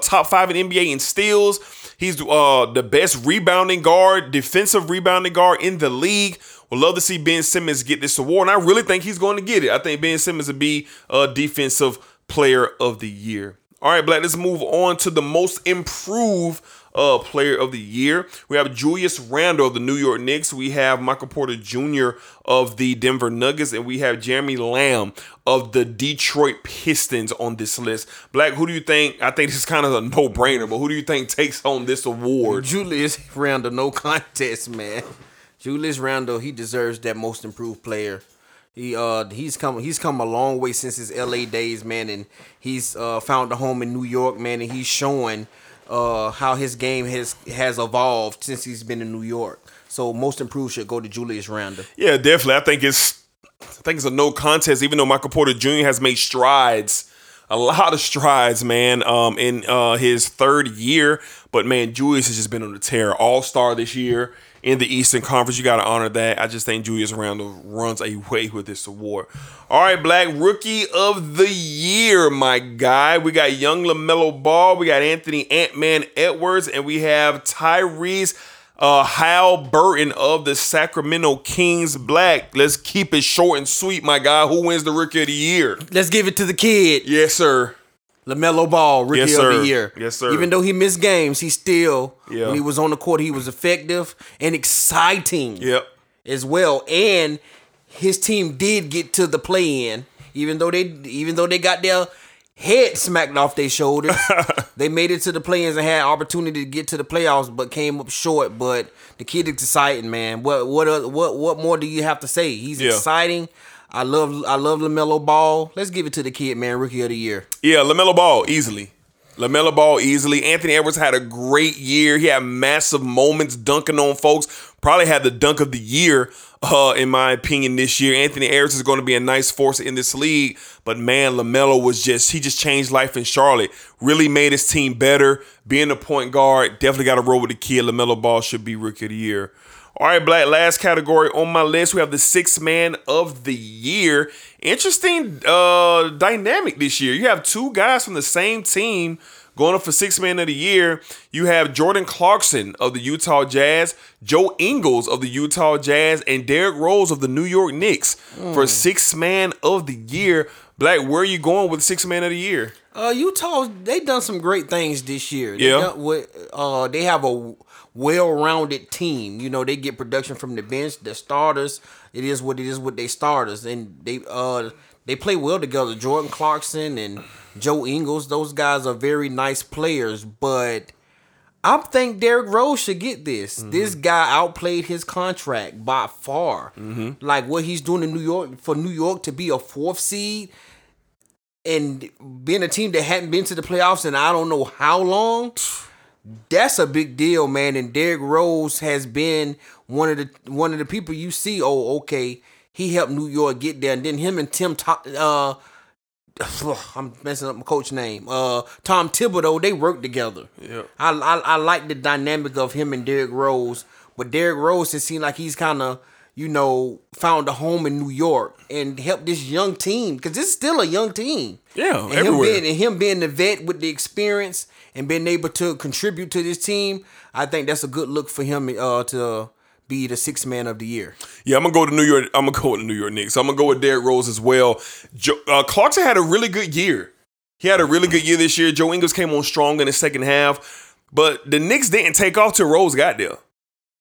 Top 5 in NBA in steals. He's the best rebounding guard, defensive rebounding guard in the league. Would love to see Ben Simmons get this award, and I really think he's going to get it. I think Ben Simmons will be a Defensive Player of the Year. All right, Black, let's move on to the most improved Player of the Year. We have Julius Randle of the New York Knicks. We have Michael Porter Jr. of the Denver Nuggets, and we have Jeremy Lamb of the Detroit Pistons on this list. Black, who do you think? I think this is kind of a no-brainer, but who do you think takes home this award? Julius Randle, no contest, man. Julius Randle, he deserves that most improved player. He's come a long way since his LA days, man, and he's found a home in New York, man, and he's showing how his game has evolved since he's been in New York. So most improved should go to Julius Randle. Yeah, definitely. I think it's a no contest, even though Michael Porter Jr. has made strides a lot of strides, man, in his third year. But, man, Julius has just been on a tear. All-star this year in the Eastern Conference. You got to honor that. I just think Julius Randle runs away with this award. All right, Black Rookie of the Year, my guy. We got young LaMelo Ball. We got Anthony Ant-Man Edwards. And we have Tyrese Haliburton of the Sacramento Kings. Black, let's keep it short and sweet, my guy. Who wins the Rookie of the Year? Let's give it to the kid. Yes, sir. LaMelo Ball, Rookie of the Year. Yes, sir. Even though he missed games, he still, when he was on the court, he was effective and exciting as well. And his team did get to the play-in, even though they got their head smacked off their shoulders. They made it to the play-ins and had opportunity to get to the playoffs, but came up short. But the kid is exciting, man. What more do you have to say? He's exciting. I love LaMelo Ball. Let's give it to the kid, man. Rookie of the Year. Yeah, LaMelo Ball, easily. LaMelo Ball, easily. Anthony Edwards had a great year. He had massive moments dunking on folks. Probably had the dunk of the year, in my opinion, this year. Anthony Edwards is going to be a nice force in this league. But, man, LaMelo just changed life in Charlotte. Really made his team better. Being a point guard, definitely got to roll with the kid. LaMelo Ball should be Rookie of the Year. All right, Black, last category on my list, we have the Sixth Man of the Year. Interesting dynamic this year. You have two guys from the same team going up for Sixth Man of the Year. You have Jordan Clarkson of the Utah Jazz, Joe Ingles of the Utah Jazz, and Derrick Rose of the New York Knicks for Sixth Man of the Year. Black, where are you going with Sixth Man of the Year? Utah, they done some great things this year. They have a well-rounded team. You know, they get production from the bench, the starters. It is with their starters, and they play well together. Jordan Clarkson and Joe Ingles, those guys are very nice players, but I think Derrick Rose should get this. Mm-hmm. This guy outplayed his contract by far. Mm-hmm. Like what he's doing in New York, for New York to be a fourth seed and being a team that hadn't been to the playoffs in I don't know how long. That's a big deal, man. And Derrick Rose has been one of the people you see. Oh, okay, he helped New York get there, and then him and I'm messing up my coach name. Tom Thibodeau. They work together. Yeah, I like the dynamic of him and Derrick Rose, but Derrick Rose has seemed like he's kind of, you know, found a home in New York and helped this young team, because this is still a young team. Yeah, and everywhere. Him being the vet with the experience and being able to contribute to this team, I think that's a good look for him to be the Sixth Man of the Year. Yeah, I'm going to go with the New York Knicks. I'm going to go with Derrick Rose as well. Clarkson had a really good year. He had a really good year this year. Joe Ingles came on strong in the second half, but the Knicks didn't take off till Rose got there.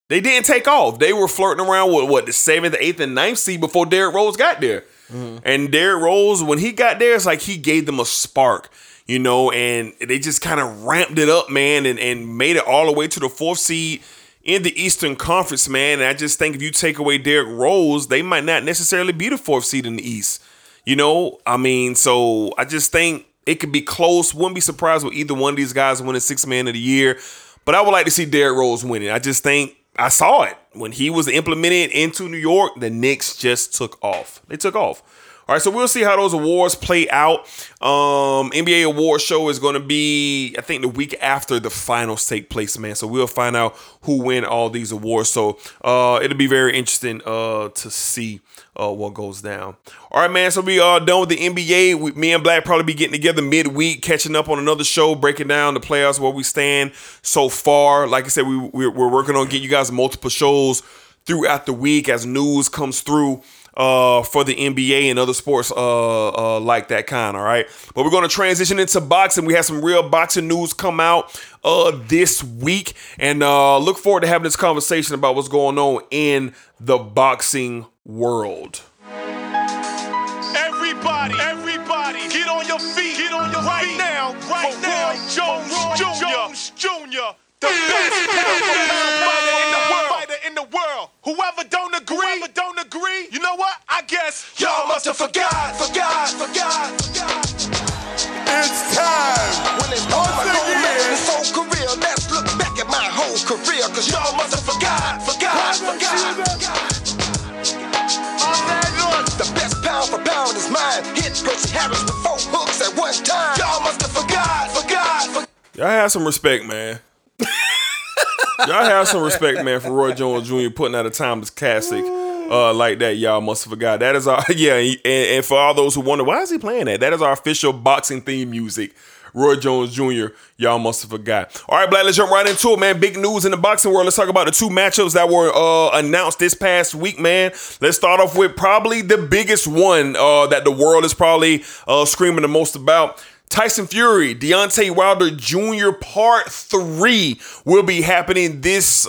They didn't take off. They were flirting around with, the 7th, 8th, and 9th seed before Derrick Rose got there. Mm-hmm. And Derrick Rose, when he got there, it's like he gave them a spark, you know, and they just kind of ramped it up, man, and made it all the way to the 4th seed in the Eastern Conference, man. And I just think if you take away Derrick Rose, they might not necessarily be the 4th seed in the East, you know. I mean, so I just think it could be close. Wouldn't be surprised with either one of these guys winning Sixth Man of the Year. But I would like to see Derrick Rose winning. I just think I saw it when he was implemented into New York. The Knicks just took off. They took off. All right, so we'll see how those awards play out. NBA award show is going to be, I think, the week after the finals take place, man. So we'll find out who win all these awards. So it'll be very interesting to see what goes down. All right, man, so we are done with the NBA. Me and Black probably be getting together midweek, catching up on another show, breaking down the playoffs, where we stand so far. Like I said, we're working on getting you guys multiple shows throughout the week as news comes through for the NBA and other sports like that kind, all right? But we're going to transition into boxing. We have some real boxing news come out this week, and look forward to having this conversation about what's going on in the boxing world. Everybody, get on your feet. Get on your right feet. Right now. Roy Jones Jr., the best fighter in the world. Whoever don't agree, you know what? I guess y'all must have forgot. It's time. When it's all my this whole career, let's look back at my whole career, cause y'all must have forgot. The best pound for pound is mine. Hit Percy Harris with 4 hooks at one time. Y'all have some respect, man. Y'all have some respect, man, for Roy Jones Jr. putting out a timeless classic like that. Y'all must have forgot. That is our, yeah, and for all those who wonder, why is he playing that? That is our official boxing theme music. Roy Jones Jr., y'all must have forgot. All right, Black, let's jump right into it, man. Big news in the boxing world. Let's talk about the two matchups that were announced this past week, man. Let's start off with probably the biggest one that the world is probably screaming the most about. Tyson Fury, Deontay Wilder Jr. Part 3 will be happening this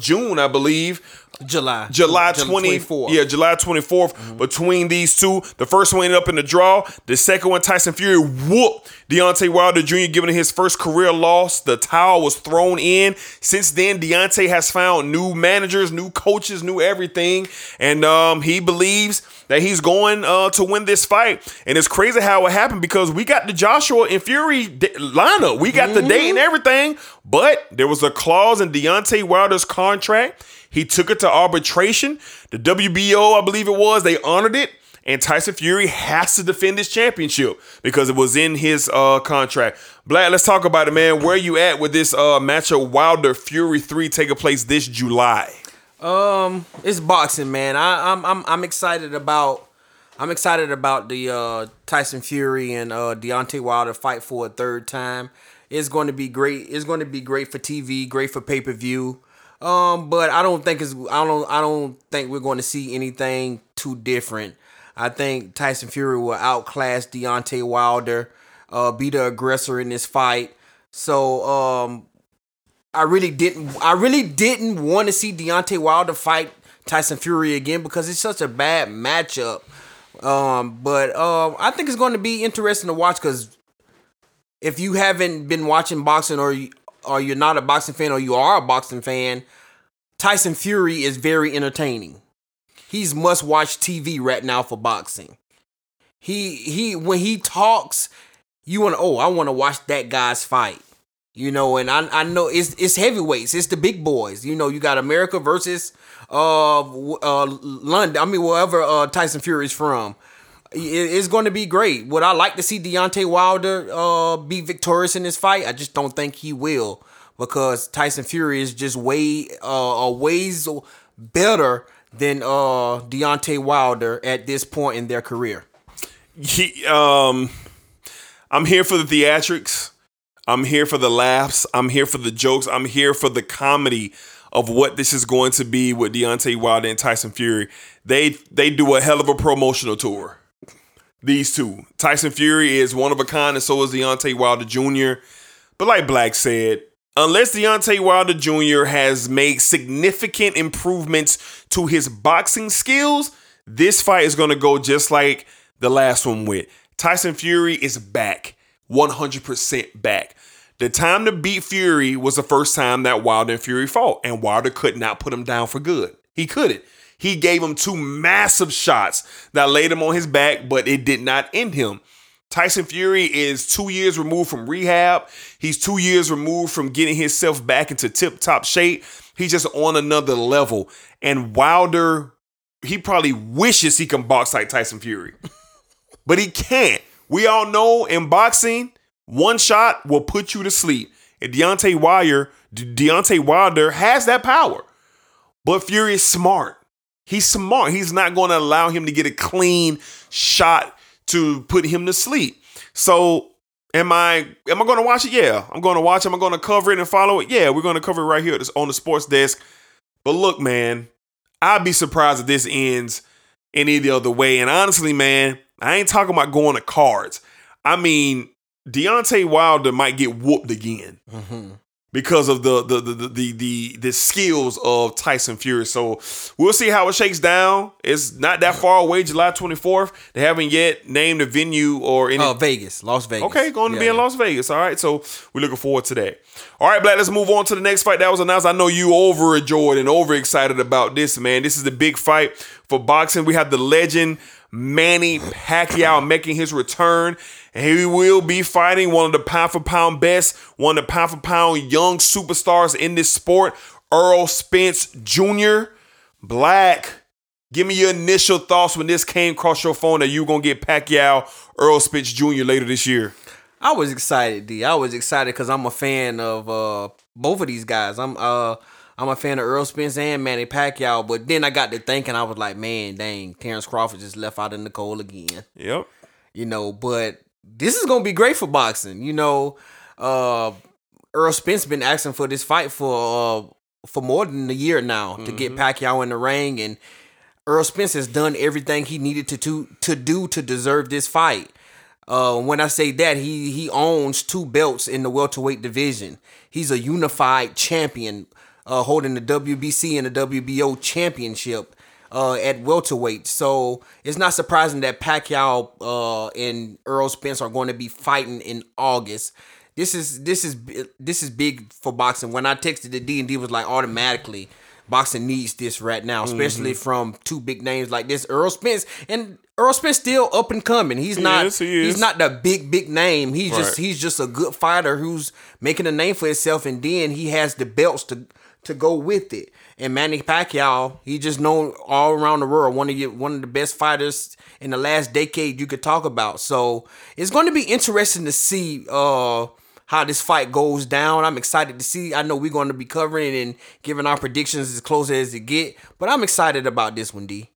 June, I believe. July 24th. Yeah, July 24th between these two. The first one ended up in the draw. The second one, Tyson Fury whooped Deontay Wilder Jr., giving him his first career loss. The towel was thrown in. Since then, Deontay has found new managers, new coaches, new everything. And he believes that he's going to win this fight. And it's crazy how it happened because we got the Joshua and Fury lineup. We got the date and everything. But there was a clause in Deontay Wilder's contract. He took it to arbitration. The WBO, I believe it was, they honored it. And Tyson Fury has to defend his championship because it was in his contract. Black, let's talk about it, man. Where are you at with this matchup, Wilder Fury 3, taking place this July? It's boxing, man. I'm excited about the Tyson Fury and Deontay Wilder fight for a third time. It's going to be great. It's going to be great for TV, great for pay-per-view. But I don't think I don't think we're going to see anything too different. I think Tyson Fury will outclass Deontay Wilder, be the aggressor in this fight. So I really didn't want to see Deontay Wilder fight Tyson Fury again because it's such a bad matchup. But I think it's going to be interesting to watch because if you haven't been watching boxing or you're not a boxing fan, or you are a boxing fan, Tyson Fury is very entertaining. He's must-watch TV right now for boxing. He when he talks, you want to, I want to watch that guy's fight. You know, and I know it's heavyweights. It's the big boys. You know, you got America versus London. I mean, wherever Tyson Fury's from. It's going to be great. Would I like to see Deontay Wilder be victorious in this fight? I just don't think he will because Tyson Fury is just ways better than Deontay Wilder at this point in their career. I'm here for the theatrics. I'm here for the laughs. I'm here for the jokes. I'm here for the comedy of what this is going to be with Deontay Wilder and Tyson Fury. They do a hell of a promotional tour. These two. Tyson Fury is one of a kind, and so is Deontay Wilder Jr. But like Black said, unless Deontay Wilder Jr. has made significant improvements to his boxing skills, this fight is going to go just like the last one with. Tyson Fury is back. 100% back. The time to beat Fury was the first time that Wilder and Fury fought, and Wilder could not put him down for good. He couldn't. He gave him two massive shots that laid him on his back, but it did not end him. Tyson Fury is 2 years removed from rehab. He's 2 years removed from getting himself back into tip-top shape. He's just on another level. And Wilder, he probably wishes he can box like Tyson Fury, but he can't. We all know in boxing, one shot will put you to sleep. And Deontay Wilder has that power. But Fury is smart. He's smart. He's not going to allow him to get a clean shot to put him to sleep. So am I going to watch it? Yeah, I'm going to watch it. Am I going to cover it and follow it? Yeah, we're going to cover it right here on the Sports Desk. But look, man, I'd be surprised if this ends any the other way. And honestly, man, I ain't talking about going to cards. I mean, Deontay Wilder might get whooped again. Mm-hmm. Because of the skills of Tyson Fury. So we'll see how it shakes down. It's not that far away, July 24th. They haven't yet named a venue or any. Las Vegas. Okay, going to be in Las Vegas. All right, so we're looking forward to that. All right, Black, let's move on to the next fight that was announced. I know you overjoyed and overexcited about this, man. This is the big fight for boxing. We have the legend Manny Pacquiao making his return. And he will be fighting one of the pound-for-pound best, one of the pound-for-pound young superstars in this sport, Errol Spence Jr. Black, give me your initial thoughts when this came across your phone that you were going to get Pacquiao, Errol Spence Jr. later this year. I was excited, D. I was excited because I'm a fan of both of these guys. I'm a fan of Earl Spence and Manny Pacquiao, but then I got to thinking, I was like, man, dang, Terrence Crawford just left out in the cold again. Yep. You know, but this is going to be great for boxing. You know, Earl Spence been asking for this fight for more than a year now to get Pacquiao in the ring, and Earl Spence has done everything he needed to do to deserve this fight. When I say that, he owns two belts in the welterweight division. He's a unified champion, holding the WBC and the WBO championship at welterweight. So it's not surprising that Pacquiao and Earl Spence are going to be fighting in August. This is big for boxing. When I texted the D&D was like, automatically boxing needs this right now, especially from two big names like this. Earl Spence, and Earl Spence still up and coming. He's not the big name. He's just a good fighter who's making a name for himself, and then he has the belts to go with it. And Manny Pacquiao, he just known all around the world, one of the best fighters in the last decade you could talk about. So it's going to be interesting to see how this fight goes down. I'm excited to see. I know we're going to be covering and giving our predictions as close as it get, but I'm excited about this one, D.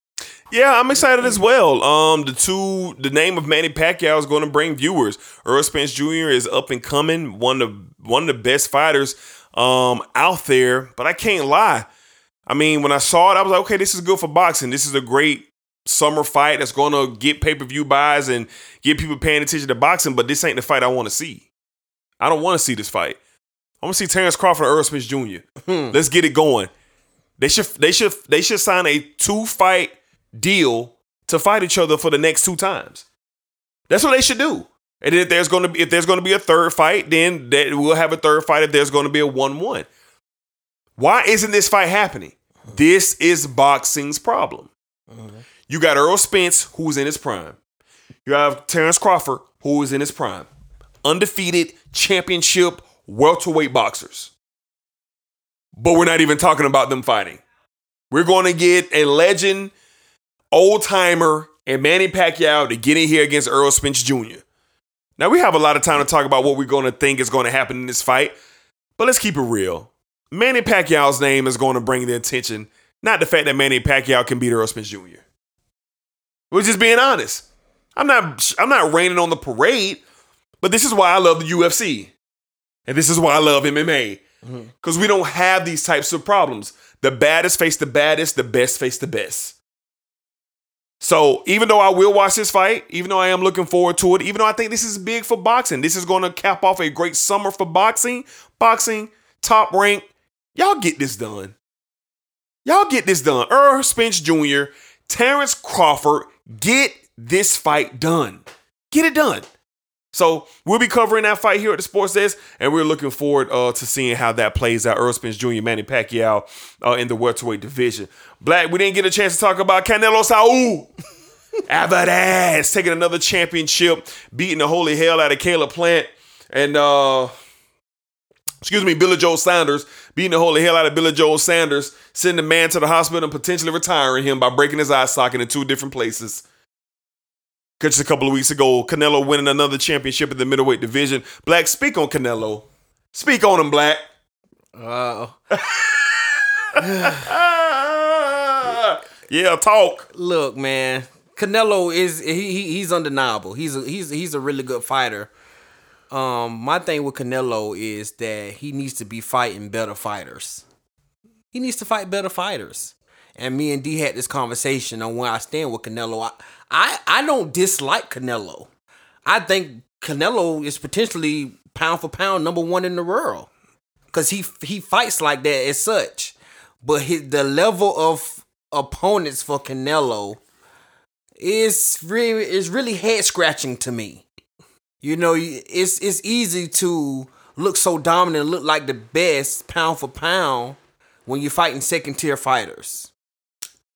Yeah, I'm excited as well. The name of Manny Pacquiao is going to bring viewers. Earl Spence Jr. is up and coming, one of the best fighters out there. But I can't lie. I mean, when I saw it, I was like, okay, this is good for boxing. This is a great summer fight that's going to get pay-per-view buys and get people paying attention to boxing. But this ain't the fight I want to see. I don't want to see this fight. I want to see Terrence Crawford and Earl Spence Jr. Let's get it going. They should sign a 2-fight deal to fight each other for the next 2 times. That's what they should do. And if there's going to be a third fight, then we'll have a third fight. If there's going to be a 1-1, why isn't this fight happening? This is boxing's problem. You got Earl Spence, who's in his prime. You have Terrence Crawford, who is in his prime. Undefeated championship welterweight boxers. But we're not even talking about them fighting. We're going to get a legend, old timer, and Manny Pacquiao to get in here against Earl Spence Jr. Now, we have a lot of time to talk about what we're going to think is going to happen in this fight, but let's keep it real. Manny Pacquiao's name is going to bring the attention, not the fact that Manny Pacquiao can beat Earl Spence Jr. We're just being honest. I'm not raining on the parade, but this is why I love the UFC, and this is why I love MMA, because we don't have these types of problems. The baddest face the baddest, the best face the best. So even though I will watch this fight, even though I am looking forward to it, even though I think this is big for boxing, this is going to cap off a great summer for boxing. Boxing, Top Rank, y'all get this done. Y'all get this done. Earl Spence Jr., Terrence Crawford, get this fight done. Get it done. So we'll be covering that fight here at the Sports Desk, and we're looking forward to seeing how that plays out. Earl Spence Jr., Manny Pacquiao in the welterweight division. Black, we didn't get a chance to talk about Canelo Saul. Alvarez taking another championship, beating the holy hell out of Caleb Plant, and Billy Joe Saunders, beating the holy hell out of Billy Joe Saunders, sending the man to the hospital and potentially retiring him by breaking his eye socket in 2 different places. Just a couple of weeks ago, Canelo winning another championship in the middleweight division. Black, speak on Canelo. Speak on him, Black. Yeah, talk. Look, man, Canelo he's undeniable. He's a really good fighter. My thing with Canelo is that he needs to be fighting better fighters. He needs to fight better fighters. And me and D had this conversation on where I stand with Canelo. I don't dislike Canelo. I think Canelo is potentially pound for pound #1 in the world because he fights like that as such. But the level of opponents for Canelo is really head scratching to me. You know, it's easy to look so dominant, look like the best pound for pound when you're fighting second tier fighters.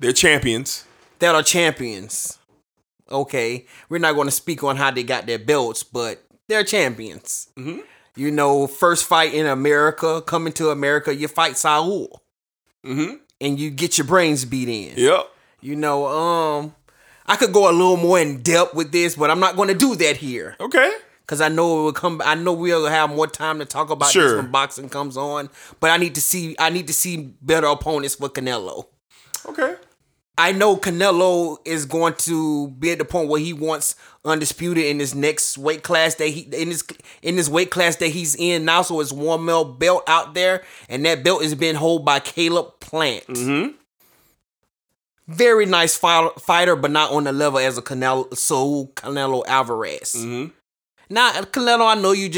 They're champions. That are champions. Okay. We're not going to speak on how they got their belts, but they're champions. Mm-hmm. You know, first fight in America, coming to America, you fight Saul. Mm-hmm. And you get your brains beat in. Yep. You know, I could go a little more in depth with this, but I'm not going to do that here. Okay. because I know it will come. I know we'll have more time to talk about this when boxing comes on. But I need to see. I need to see better opponents for Canelo. Okay. I know Canelo is going to be at the point where he wants undisputed in his next weight class that he in his weight class that he's in now. So it's one male belt out there, and that belt is being held by Caleb Plant. Mm-hmm. Very nice fighter, but not on the level as a Canelo Alvarez. Mm-hmm. Now, Canelo, I know you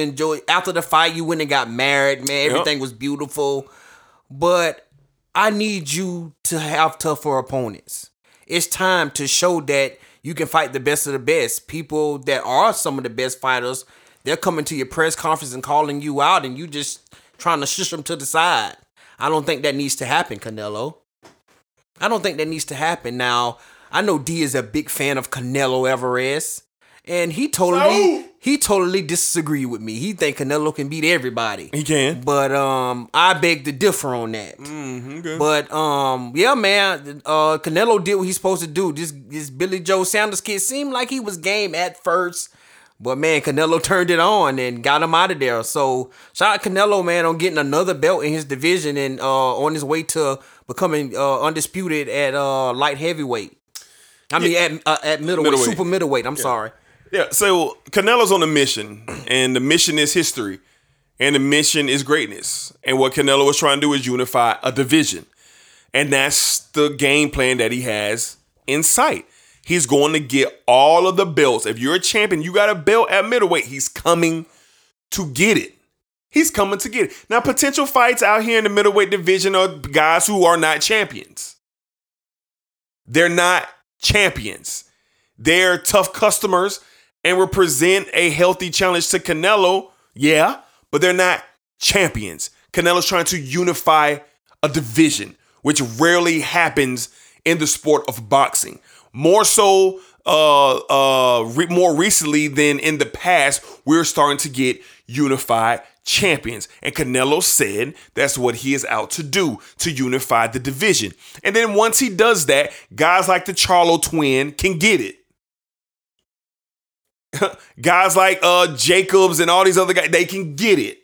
enjoy. After the fight, you went and got married, man. Everything was beautiful, but I need you to have tougher opponents. It's time to show that you can fight the best of the best. People that are some of the best fighters, they're coming to your press conference and calling you out, and you just trying to shush them to the side. I don't think that needs to happen, Canelo. I don't think that needs to happen. Now, I know D is a big fan of Canelo Alvarez, and he totally disagreed with me. He think Canelo can beat everybody. He can. But I beg to differ on that. Mm, okay. But yeah, man, Canelo did what he's supposed to do. This Billy Joe Sanders kid seemed like he was game at first, but man, Canelo turned it on and got him out of there. So shout out Canelo, man, on getting another belt in his division and on his way to becoming undisputed at light heavyweight. At middleweight, super middleweight. I'm sorry. Yeah, so Canelo's on a mission, and the mission is history, and the mission is greatness. And what Canelo is trying to do is unify a division, and that's the game plan that he has in sight. He's going to get all of the belts. If you're a champion, you got a belt at middleweight. He's coming to get it. He's coming to get it. Now, potential fights out here in the middleweight division are guys who are not champions. They're not champions. They're tough customers and represent a healthy challenge to Canelo, yeah, but they're not champions. Canelo's trying to unify a division, which rarely happens in the sport of boxing. More so, more recently than in the past, we're starting to get unified champions. And Canelo said that's what he is out to do, to unify the division. And then once he does that, guys like the Charlo twin can get it. Guys like Jacobs and all these other guys, they can get it.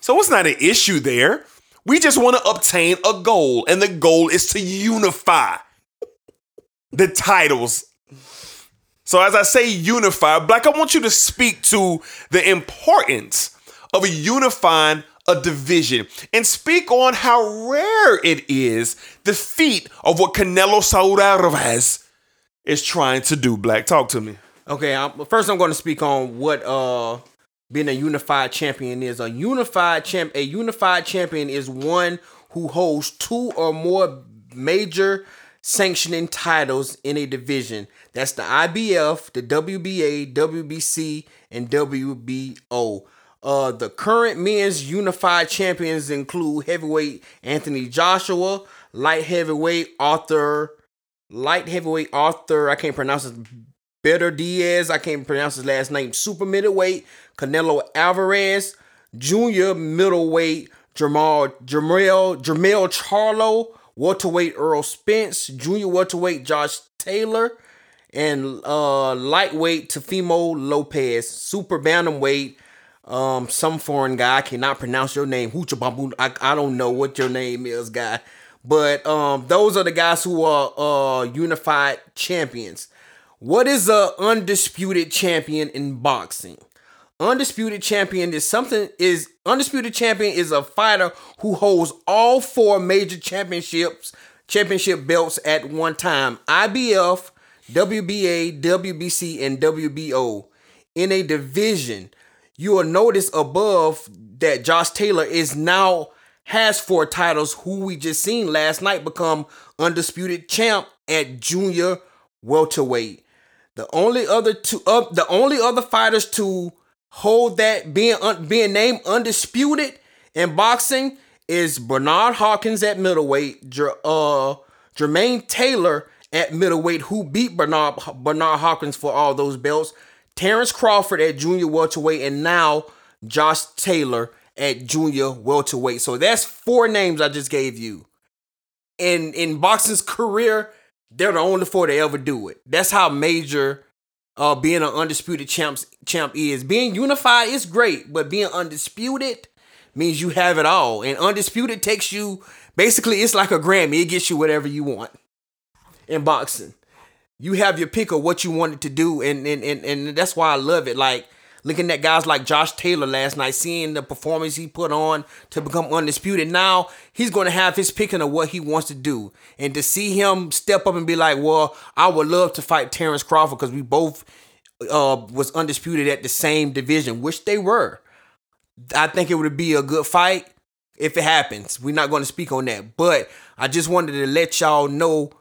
So it's not an issue there. We just want to obtain a goal, and the goal is to unify the titles. So as I say unify, Black, I want you to speak to the importance of unifying a division and speak on how rare it is, the feat of what Canelo Alvarez is trying to do. Black, talk to me. Okay, first I'm going to speak on what being a unified champion is. A unified champion is one who holds two or more major sanctioning titles in a division. That's the IBF, the WBA, WBC, and WBO. The current men's unified champions include heavyweight Anthony Joshua, light heavyweight Arthur, I can't pronounce it. Better Diaz, I can't pronounce his last name, super middleweight Canelo Alvarez, junior middleweight Jermell Charlo, welterweight Errol Spence, junior welterweight Josh Taylor, and lightweight Teofimo Lopez, super bantamweight, some foreign guy. I cannot pronounce your name. Huchabambu. I don't know what your name is, guy. But those are the guys who are unified champions. What is an undisputed champion in boxing? Undisputed champion is a fighter who holds all four major championship belts at one time. IBF, WBA, WBC, and WBO. In a division, you will notice above that Josh Taylor has four titles, who we just seen last night become undisputed champ at junior welterweight. The only other fighters to hold that being named undisputed in boxing is Bernard Hawkins at middleweight, Jermaine Taylor at middleweight, who beat Bernard Hawkins for all those belts, Terrence Crawford at junior welterweight, and now Josh Taylor at junior welterweight. So that's four names I just gave you. In boxing's career, they're the only four to ever do it. That's how major being an undisputed champ is. Being unified is great, but being undisputed means you have it all. And undisputed takes you, basically, it's like a Grammy. It gets you whatever you want in boxing. You have your pick of what you wanted to do, and that's why I love it. Like, looking at guys like Josh Taylor last night, seeing the performance he put on to become undisputed. Now, he's going to have his picking of what he wants to do. And to see him step up and be like, well, I would love to fight Terrence Crawford because we both was undisputed at the same division, which they were. I think it would be a good fight if it happens. We're not going to speak on that. But I just wanted to let y'all know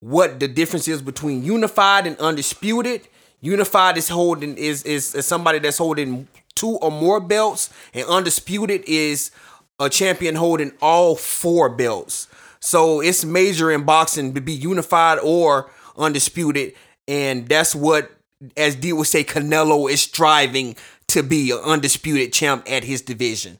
what the difference is between unified and undisputed. Unified is holding is somebody that's holding two or more belts, and undisputed is a champion holding all four belts. So it's major in boxing to be unified or undisputed, and that's what, as D would say, Canelo is striving to be, an undisputed champ at his division.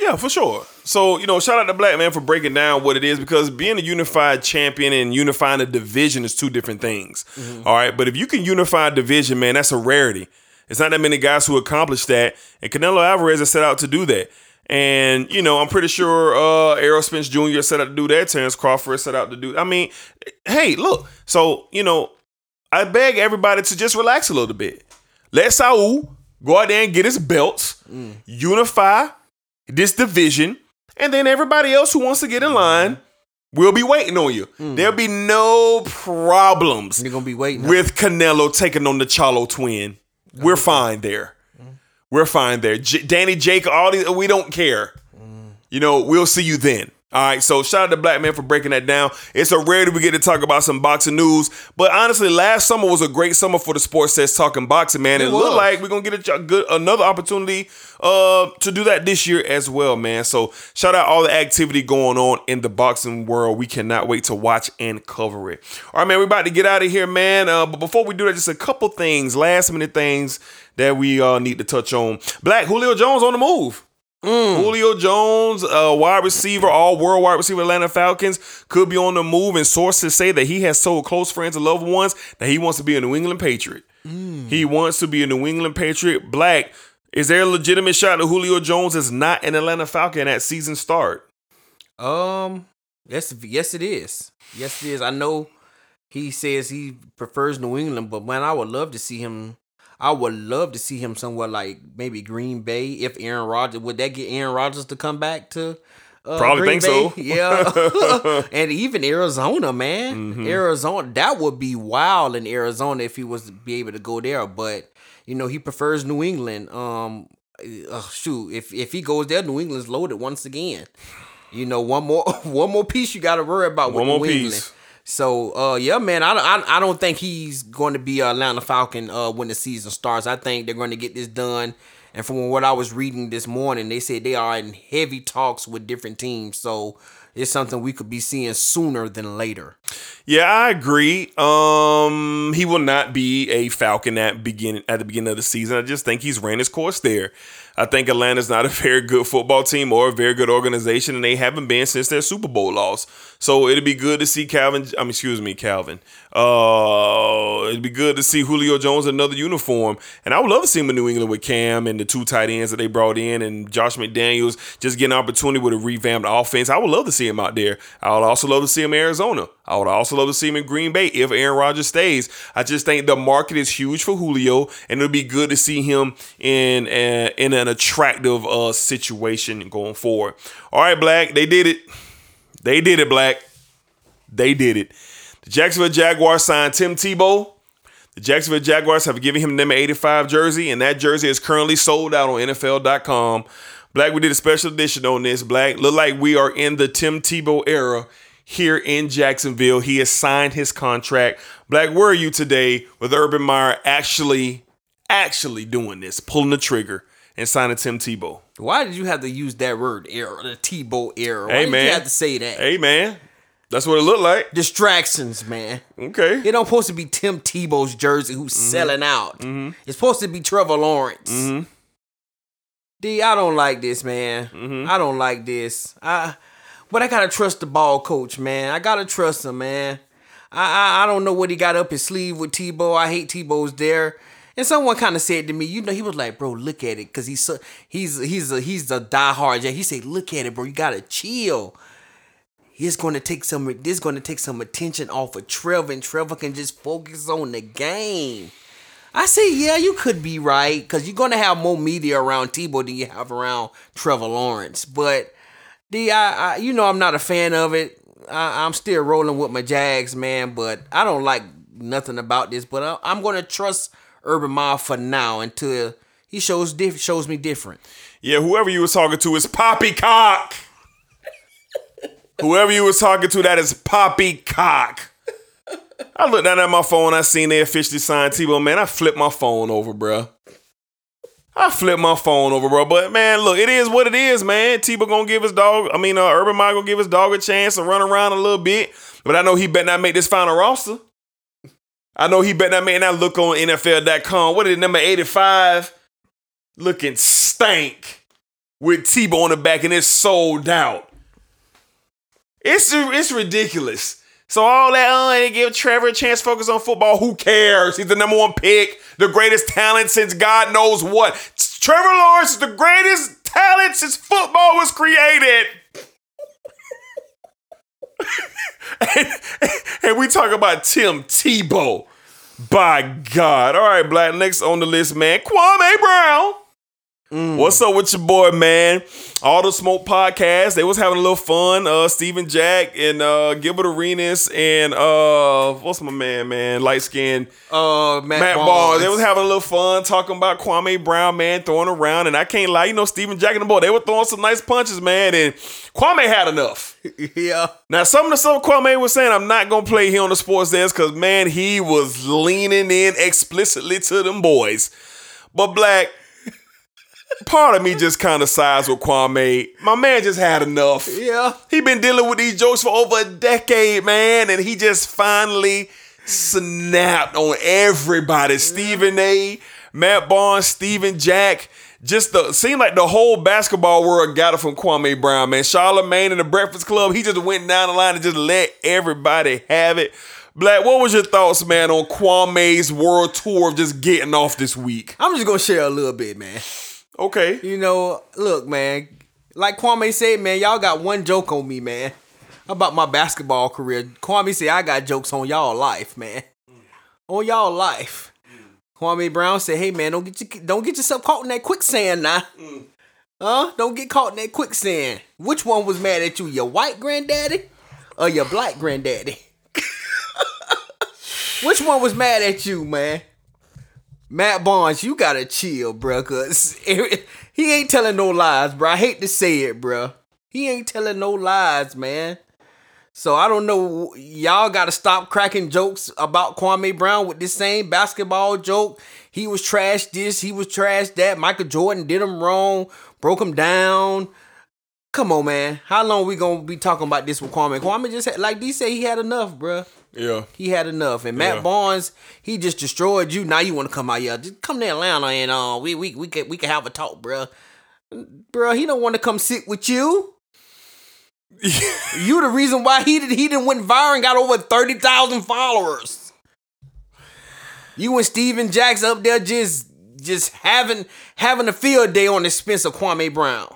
Yeah, for sure. So, you know, shout out to Black Man for breaking down what it is, because being a unified champion and unifying a division is two different things. Mm-hmm. All right. But if you can unify a division, man, that's a rarity. It's not that many guys who accomplish that. And Canelo Alvarez has set out to do that. And, you know, I'm pretty sure Errol Spence Jr. set out to do that. Terrence Crawford set out to do that. I mean, hey, look. So, you know, I beg everybody to just relax a little bit. Let Saul go out there and get his belts, unify this division, and then everybody else who wants to get in line will be waiting on you. There'll be no problems. They're gonna be waiting with Canelo taking on the Charlo twin. We're fine there. We're fine there. Danny Jake, all these, we don't care. You know, we'll see you then. All right, so shout out to Black Man for breaking that down. It's a rarity we get to talk about some boxing news. But honestly, last summer was a great summer for the sports that's talking boxing, man. It looked like we're going to get another opportunity to do that this year as well, man. So shout out all the activity going on in the boxing world. We cannot wait to watch and cover it. All right, man, we're about to get out of here, man. But before we do that, just a couple things, last minute things that we need to touch on. Black, Julio Jones on the move. Julio Jones, wide receiver, all-world wide receiver, Atlanta Falcons, could be on the move, and sources say that he has told close friends and loved ones that he wants to be a New England Patriot. He wants to be a New England Patriot. Black, is there a legitimate shot that Julio Jones is not an Atlanta Falcon at season start? Yes, it is. Yes, it is. I know he says he prefers New England, but man, I would love to see him. I would love to see him somewhere like maybe Green Bay. If Aaron Rodgers, would that get Aaron Rodgers to come back to probably Green Bay? So. Yeah. And even Arizona, man. Mm-hmm. Arizona, that would be wild in Arizona if he was to be able to go there. But, you know, he prefers New England. Shoot, if he goes there, New England's loaded once again. You know, one more piece you got to worry about with New England. So, yeah, man, I don't think he's going to be an Atlanta Falcon when the season starts. I think they're going to get this done. And from what I was reading this morning, they said they are in heavy talks with different teams. So it's something we could be seeing sooner than later. Yeah, I agree. He will not be a Falcon at the beginning of the season. I just think he's ran his course there. I think Atlanta's not a very good football team or a very good organization, and they haven't been since their Super Bowl loss. So it'd be good to see Calvin. It'd be good to see Julio Jones in another uniform. And I would love to see him in New England with Cam and the two tight ends that they brought in and Josh McDaniels just getting an opportunity with a revamped offense. I would love to see him out there. I would also love to see him in Arizona. I would also love to see him in Green Bay if Aaron Rodgers stays. I just think the market is huge for Julio, and it'll be good to see him in an attractive situation going forward. All right, Black, they did it. They did it, Black. They did it. The Jacksonville Jaguars signed Tim Tebow. The Jacksonville Jaguars have given him the number 85 jersey, and that jersey is currently sold out on NFL.com. Black, we did a special edition on this. Black, look like we are in the Tim Tebow era here in Jacksonville. He has signed his contract. Black, where are you today with Urban Meyer actually doing this, pulling the trigger and signing Tim Tebow? Why did you have to use that word, era, the Tebow era? Why did you have to say that? Hey, man. That's what it looked like. Distractions, man. Okay. It don't supposed to be Tim Tebow's jersey who's selling out. It's supposed to be Trevor Lawrence. D, I don't like this, man. I don't like this. But I got to trust the ball coach, man. I got to trust him, man. I don't know what he got up his sleeve with Tebow. I hate Tebow's there. And someone kind of said to me, you know, he was like, bro, look at it, because he's a diehard. Yeah, he said, look at it, bro. You gotta chill. It's gonna take some. This gonna take some attention off of Trevor, and Trevor can just focus on the game. I say, yeah, you could be right, because you're gonna have more media around Tebow than you have around Trevor Lawrence. But I'm not a fan of it. I'm still rolling with my Jags, man. But I don't like nothing about this. But I'm gonna trust Urban Meyer for now until he shows me different. Yeah, whoever you was talking to is poppycock. Whoever you was talking to, that is poppycock. I looked down at my phone. I seen they officially signed Tebow. Man, I flipped my phone over, bro. But, man, look, it is what it is, man. Tebow going to give his dog, Urban Meyer going to give his dog a chance to run around a little bit. But I know he better not make this final roster. I look on NFL.com. What is number 85? Looking stank with Tebow on the back, and it's sold out. It's ridiculous. So all that, they give Trevor a chance to focus on football. Who cares? He's the number one pick, the greatest talent since God knows what. Trevor Lawrence is the greatest talent since football was created. and we talk about Tim Tebow. By God. All right, Black. Next on the list, man, Kwame Brown. What's up with your boy, man? All the Smoke Podcast, they was having a little fun. Steven Jack and Gilbert Arenas and what's my man? Light skinned Matt Ball. They was having a little fun talking about Kwame Brown, man, throwing around. And I can't lie, Steven Jack and the boy, they were throwing some nice punches, man. And Kwame had enough. Yeah. Now, some of the stuff Kwame was saying, I'm not gonna play here on the sports desk, because, man, he was leaning in explicitly to them boys. But Black, part of me just kind of sides with Kwame. My man just had enough. Yeah. He been dealing with these jokes for over a decade, man. And he just finally snapped on everybody. Yeah. Stephen A., Matt Barnes, Stephen Jack. Just seemed like the whole basketball world got it from Kwame Brown, man. Charlamagne and the Breakfast Club, he just went down the line and just let everybody have it. Black, what was your thoughts, man, on Kwame's world tour of just getting off this week? I'm just going to share a little bit, man. Okay. Look, man, like Kwame said, man, y'all got one joke on me, man, about my basketball career. Kwame said, I got jokes on y'all life, man. On y'all life. Kwame Brown said, hey, man, don't get yourself caught in that quicksand now. Don't get caught in that quicksand. Which one was mad at you, your white granddaddy or your black granddaddy? Which one was mad at you, man? Matt Barnes, you gotta chill, bruh, cause he ain't telling no lies, bruh. I hate to say it, bruh. He ain't telling no lies, man. So I don't know. Y'all gotta stop cracking jokes about Kwame Brown with this same basketball joke. He was trash this, he was trash that. Michael Jordan did him wrong, broke him down. Come on, man. How long we gonna be talking about this with Kwame? Kwame just had, like D said, he had enough, bruh. Yeah. He had enough. And Matt Barnes, he just destroyed you. Now you want to come out here. Just come to Atlanta and we can have a talk, bruh. Bruh, he don't want to come sit with you. You the reason why he didn't went viral and got over 30,000 followers. You and Steven Jack's up there just having a field day on the expense of Kwame Brown.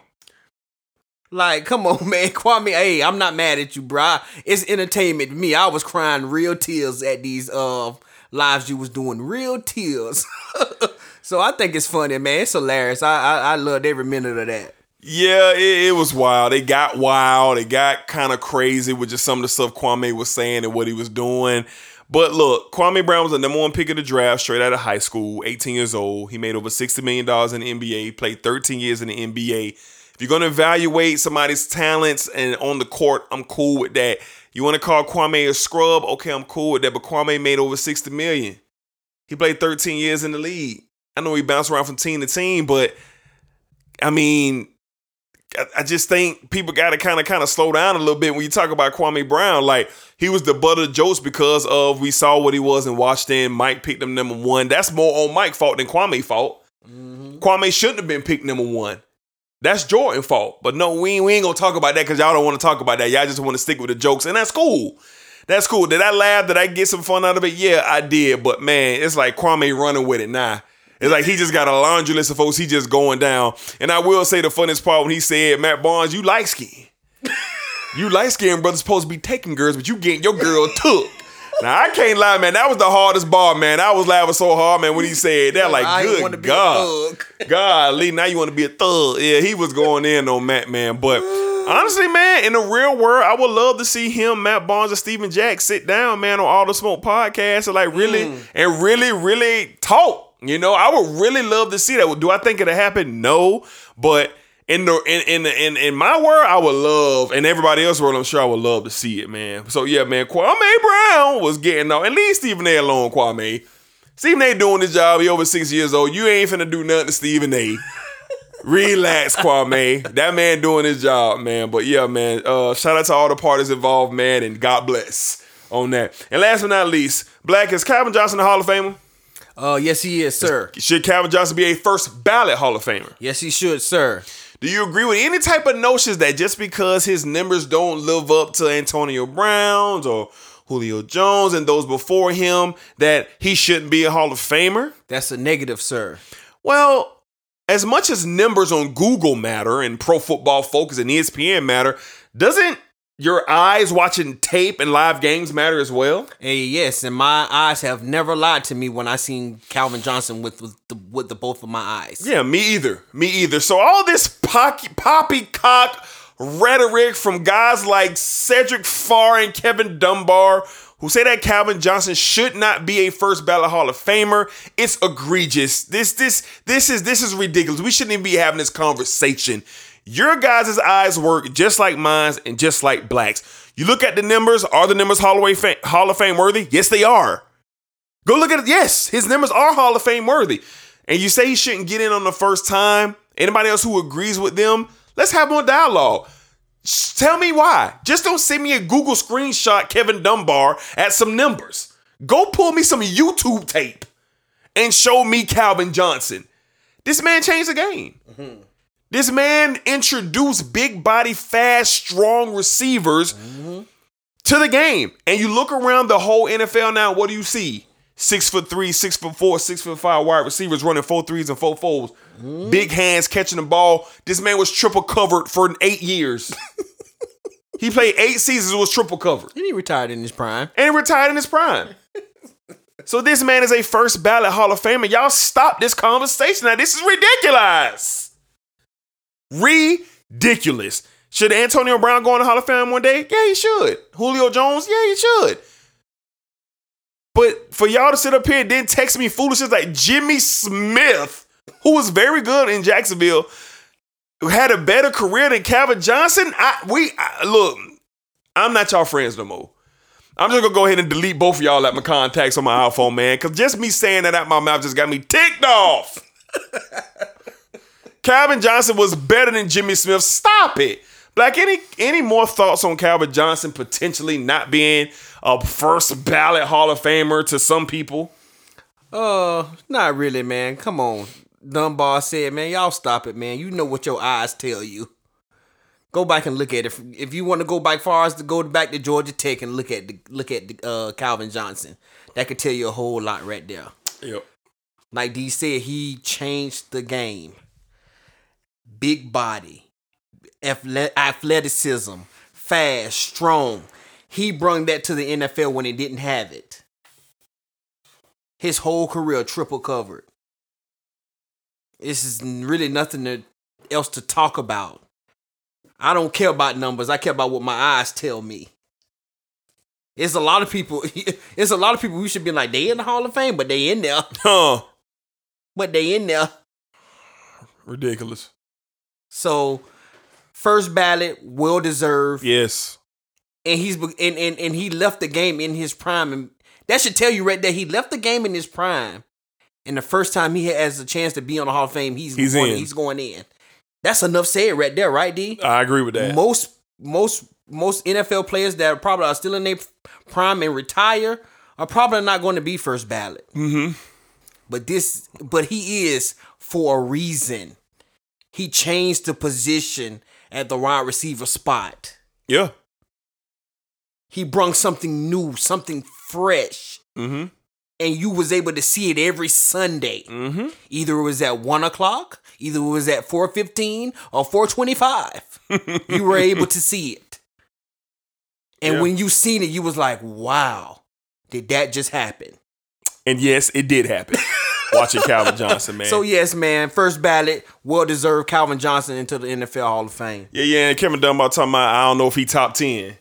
Like, come on, man. Kwame, hey, I'm not mad at you, bro. It's entertainment to me. I was crying real tears at these lives you was doing. Real tears. So I think it's funny, man. It's hilarious. I loved every minute of that. Yeah, it was wild. It got wild. It got kind of crazy with just some of the stuff Kwame was saying and what he was doing. But look, Kwame Brown was the number one pick of the draft straight out of high school, 18 years old. He made over $60 million in the NBA. He played 13 years in the NBA. If you're going to evaluate somebody's talents and on the court, I'm cool with that. You want to call Kwame a scrub? Okay, I'm cool with that. But Kwame made over $60 million. He played 13 years in the league. I know he bounced around from team to team, but, I just think people got to kind of slow down a little bit when you talk about Kwame Brown. Like, he was the butt of the jokes because of we saw what he was in Washington. Mike picked him number one. That's more on Mike's fault than Kwame's fault. Mm-hmm. Kwame shouldn't have been picked number one. That's Jordan's fault. But no, we ain't going to talk about that because y'all don't want to talk about that. Y'all just want to stick with the jokes. And that's cool. That's cool. Did I laugh? Did I get some fun out of it? Yeah, I did. But man, it's like Kwame running with it now. It's like he just got a laundry list of folks. He just going down. And I will say the funniest part when he said, Matt Barnes, you light skin. You light skin, brother, supposed to be taking girls, but you getting your girl took. Now, I can't lie, man. That was the hardest bar, man. I was laughing so hard, man, when he said that. Like, good God. Golly, now you want to be a thug. Yeah, he was going in on Matt, man. But honestly, man, in the real world, I would love to see him, Matt Barnes, and Steven Jack sit down, man, on All the Smoke podcast and like really talk. You know, I would really love to see that. Do I think it'll happen? No. But in my world, I would love, and everybody else's world, I'm sure I would love to see it, man. So yeah, man, Kwame Brown was getting off. And leave Stephen A alone, Kwame. Stephen A doing his job. He over 6 years old. You ain't finna do nothing to Stephen A. Relax, Kwame. That man doing his job, man. But yeah, man, shout out to all the parties involved, man, and God bless on that. And last but not least, Black, is Calvin Johnson the Hall of Famer? Yes, he is, sir. Should Calvin Johnson be a first ballot Hall of Famer? Yes, he should, sir. Do you agree with any type of notions that just because his numbers don't live up to Antonio Brown's or Julio Jones and those before him, that he shouldn't be a Hall of Famer? That's a negative, sir. Well, as much as numbers on Google matter and Pro Football Focus and ESPN matter, doesn't your eyes watching tape and live games matter as well? Hey, yes, and my eyes have never lied to me when I seen Calvin Johnson with the both of my eyes. Yeah, me either. So all this poppycock rhetoric from guys like Cedric Farr and Kevin Dunbar who say that Calvin Johnson should not be a first ballot Hall of Famer, it's egregious. This is ridiculous. We shouldn't even be having this conversation. Your guys' eyes work just like mine's and just like Black's. You look at the numbers. Are the numbers Hall of Fame worthy? Yes, they are. Go look at it. Yes, his numbers are Hall of Fame worthy. And you say he shouldn't get in on the first time. Anybody else who agrees with them, let's have more dialogue. Tell me why. Just don't send me a Google screenshot, Kevin Dunbar, at some numbers. Go pull me some YouTube tape and show me Calvin Johnson. This man changed the game. Mm-hmm. This man introduced big body, fast, strong receivers to the game. And you look around the whole NFL now, what do you see? 6'3", 6'4", 6'5" wide receivers running 4.3s and 4.4s. Mm-hmm. Big hands catching the ball. This man was triple covered for 8 years. He played 8 seasons, was triple covered. And he retired in his prime. So this man is a first ballot Hall of Famer. Y'all stop this conversation. Now, this is ridiculous. Ridiculous. Should Antonio Brown go in the Hall of Fame one day? Yeah, he should. Julio Jones? Yeah, he should. But for y'all to sit up here and then text me foolishness like Jimmy Smith, who was very good in Jacksonville, who had a better career than Calvin Johnson, look, I'm not y'all friends no more. I'm just gonna go ahead and delete both of y'all at my contacts on my iPhone, man, because just me saying that out my mouth just got me ticked off. Calvin Johnson was better than Jimmy Smith. Stop it. Black, any more thoughts on Calvin Johnson potentially not being a first ballot Hall of Famer to some people? Not really, man. Come on. Dunbar said, man, y'all stop it, man. You know what your eyes tell you. Go back and look at it. If you want to go back far as to go back to Georgia Tech and look at Calvin Johnson, that could tell you a whole lot right there. Yep. Like D said, he changed the game. Big body, athleticism, fast, strong. He brought that to the NFL when they didn't have it. His whole career, triple covered. This is really nothing else to talk about. I don't care about numbers. I care about what my eyes tell me. It's a lot of people who should be like, they in the Hall of Fame, but they in there. But they in there. Ridiculous. So, first ballot, well deserved. Yes, and he left the game in his prime, and that should tell you right there he left the game in his prime. And the first time he has a chance to be on the Hall of Fame, he's going in. That's enough said right there, right, D? I agree with that. Most NFL players that probably are still in their prime and retire are probably not going to be first ballot. Mm-hmm. But he is for a reason. He changed the position at the wide receiver spot. Yeah. He brung something new, something fresh. Mm-hmm. And you was able to see it every Sunday. Mm-hmm. Either it was at 1 o'clock, either it was at 4:15 or 4:25. You were able to see it. And when you seen it, you was like, wow, did that just happen? And yes, it did happen. Watching Calvin Johnson, man. So, yes, man. First ballot, well-deserved Calvin Johnson into the NFL Hall of Fame. Yeah. And Kevin Dunbar talking about, I don't know if he top 10.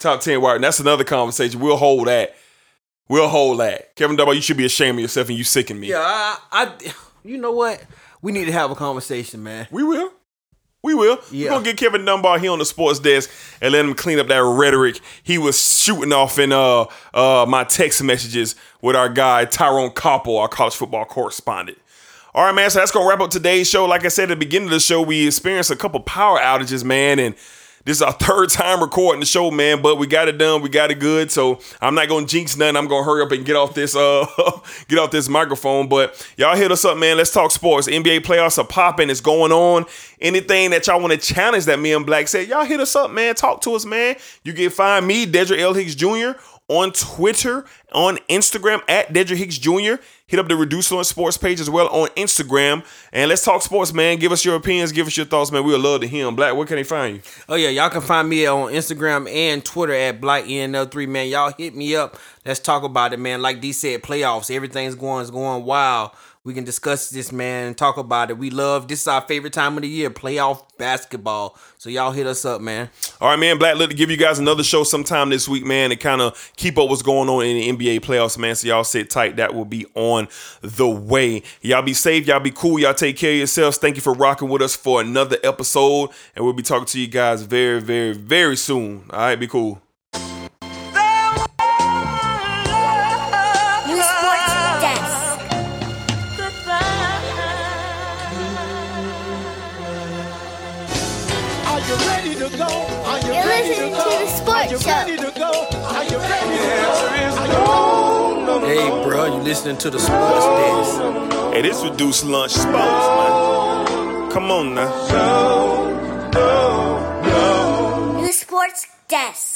Top 10 wide. And that's another conversation. We'll hold that. Kevin Dunbar, you should be ashamed of yourself and you sicken me. Yeah, I you know what? We need to have a conversation, man. We will. Yeah. We're going to get Kevin Dunbar here on the sports desk and let him clean up that rhetoric he was shooting off in my text messages with our guy, Tyrone Koppel, our college football correspondent. All right, man, so that's going to wrap up today's show. Like I said at the beginning of the show, we experienced a couple power outages, man, and this is our third time recording the show, man, but we got it done. We got it good. So I'm not going to jinx nothing. I'm going to hurry up and get off this microphone. But y'all hit us up, man. Let's talk sports. NBA playoffs are popping. It's going on. Anything that y'all want to challenge that me and Black said, y'all hit us up, man. Talk to us, man. You can find me, Dedrick L. Hicks Jr., on Twitter, on Instagram, at Dedrick Hicks Jr. Hit up the Reducer on Sports page as well on Instagram. And let's talk sports, man. Give us your opinions. Give us your thoughts, man. We'll love to hear them. Black, where can they find you? Oh, yeah. Y'all can find me on Instagram and Twitter at BlackNL3, man. Y'all hit me up. Let's talk about it, man. Like D said, playoffs. Everything's going wild. We can discuss this, man, and talk about it. This is our favorite time of the year, playoff basketball. So y'all hit us up, man. All right, man. Black, let me give you guys another show sometime this week, man, and kind of keep up what's going on in the NBA playoffs, man. So y'all sit tight. That will be on the way. Y'all be safe. Y'all be cool. Y'all take care of yourselves. Thank you for rocking with us for another episode. And we'll be talking to you guys very, very, very soon. All right, be cool. Hey, bro, you listening to the sports desk. Hey, this reduced lunch sports, man. Come on now. The sports desk.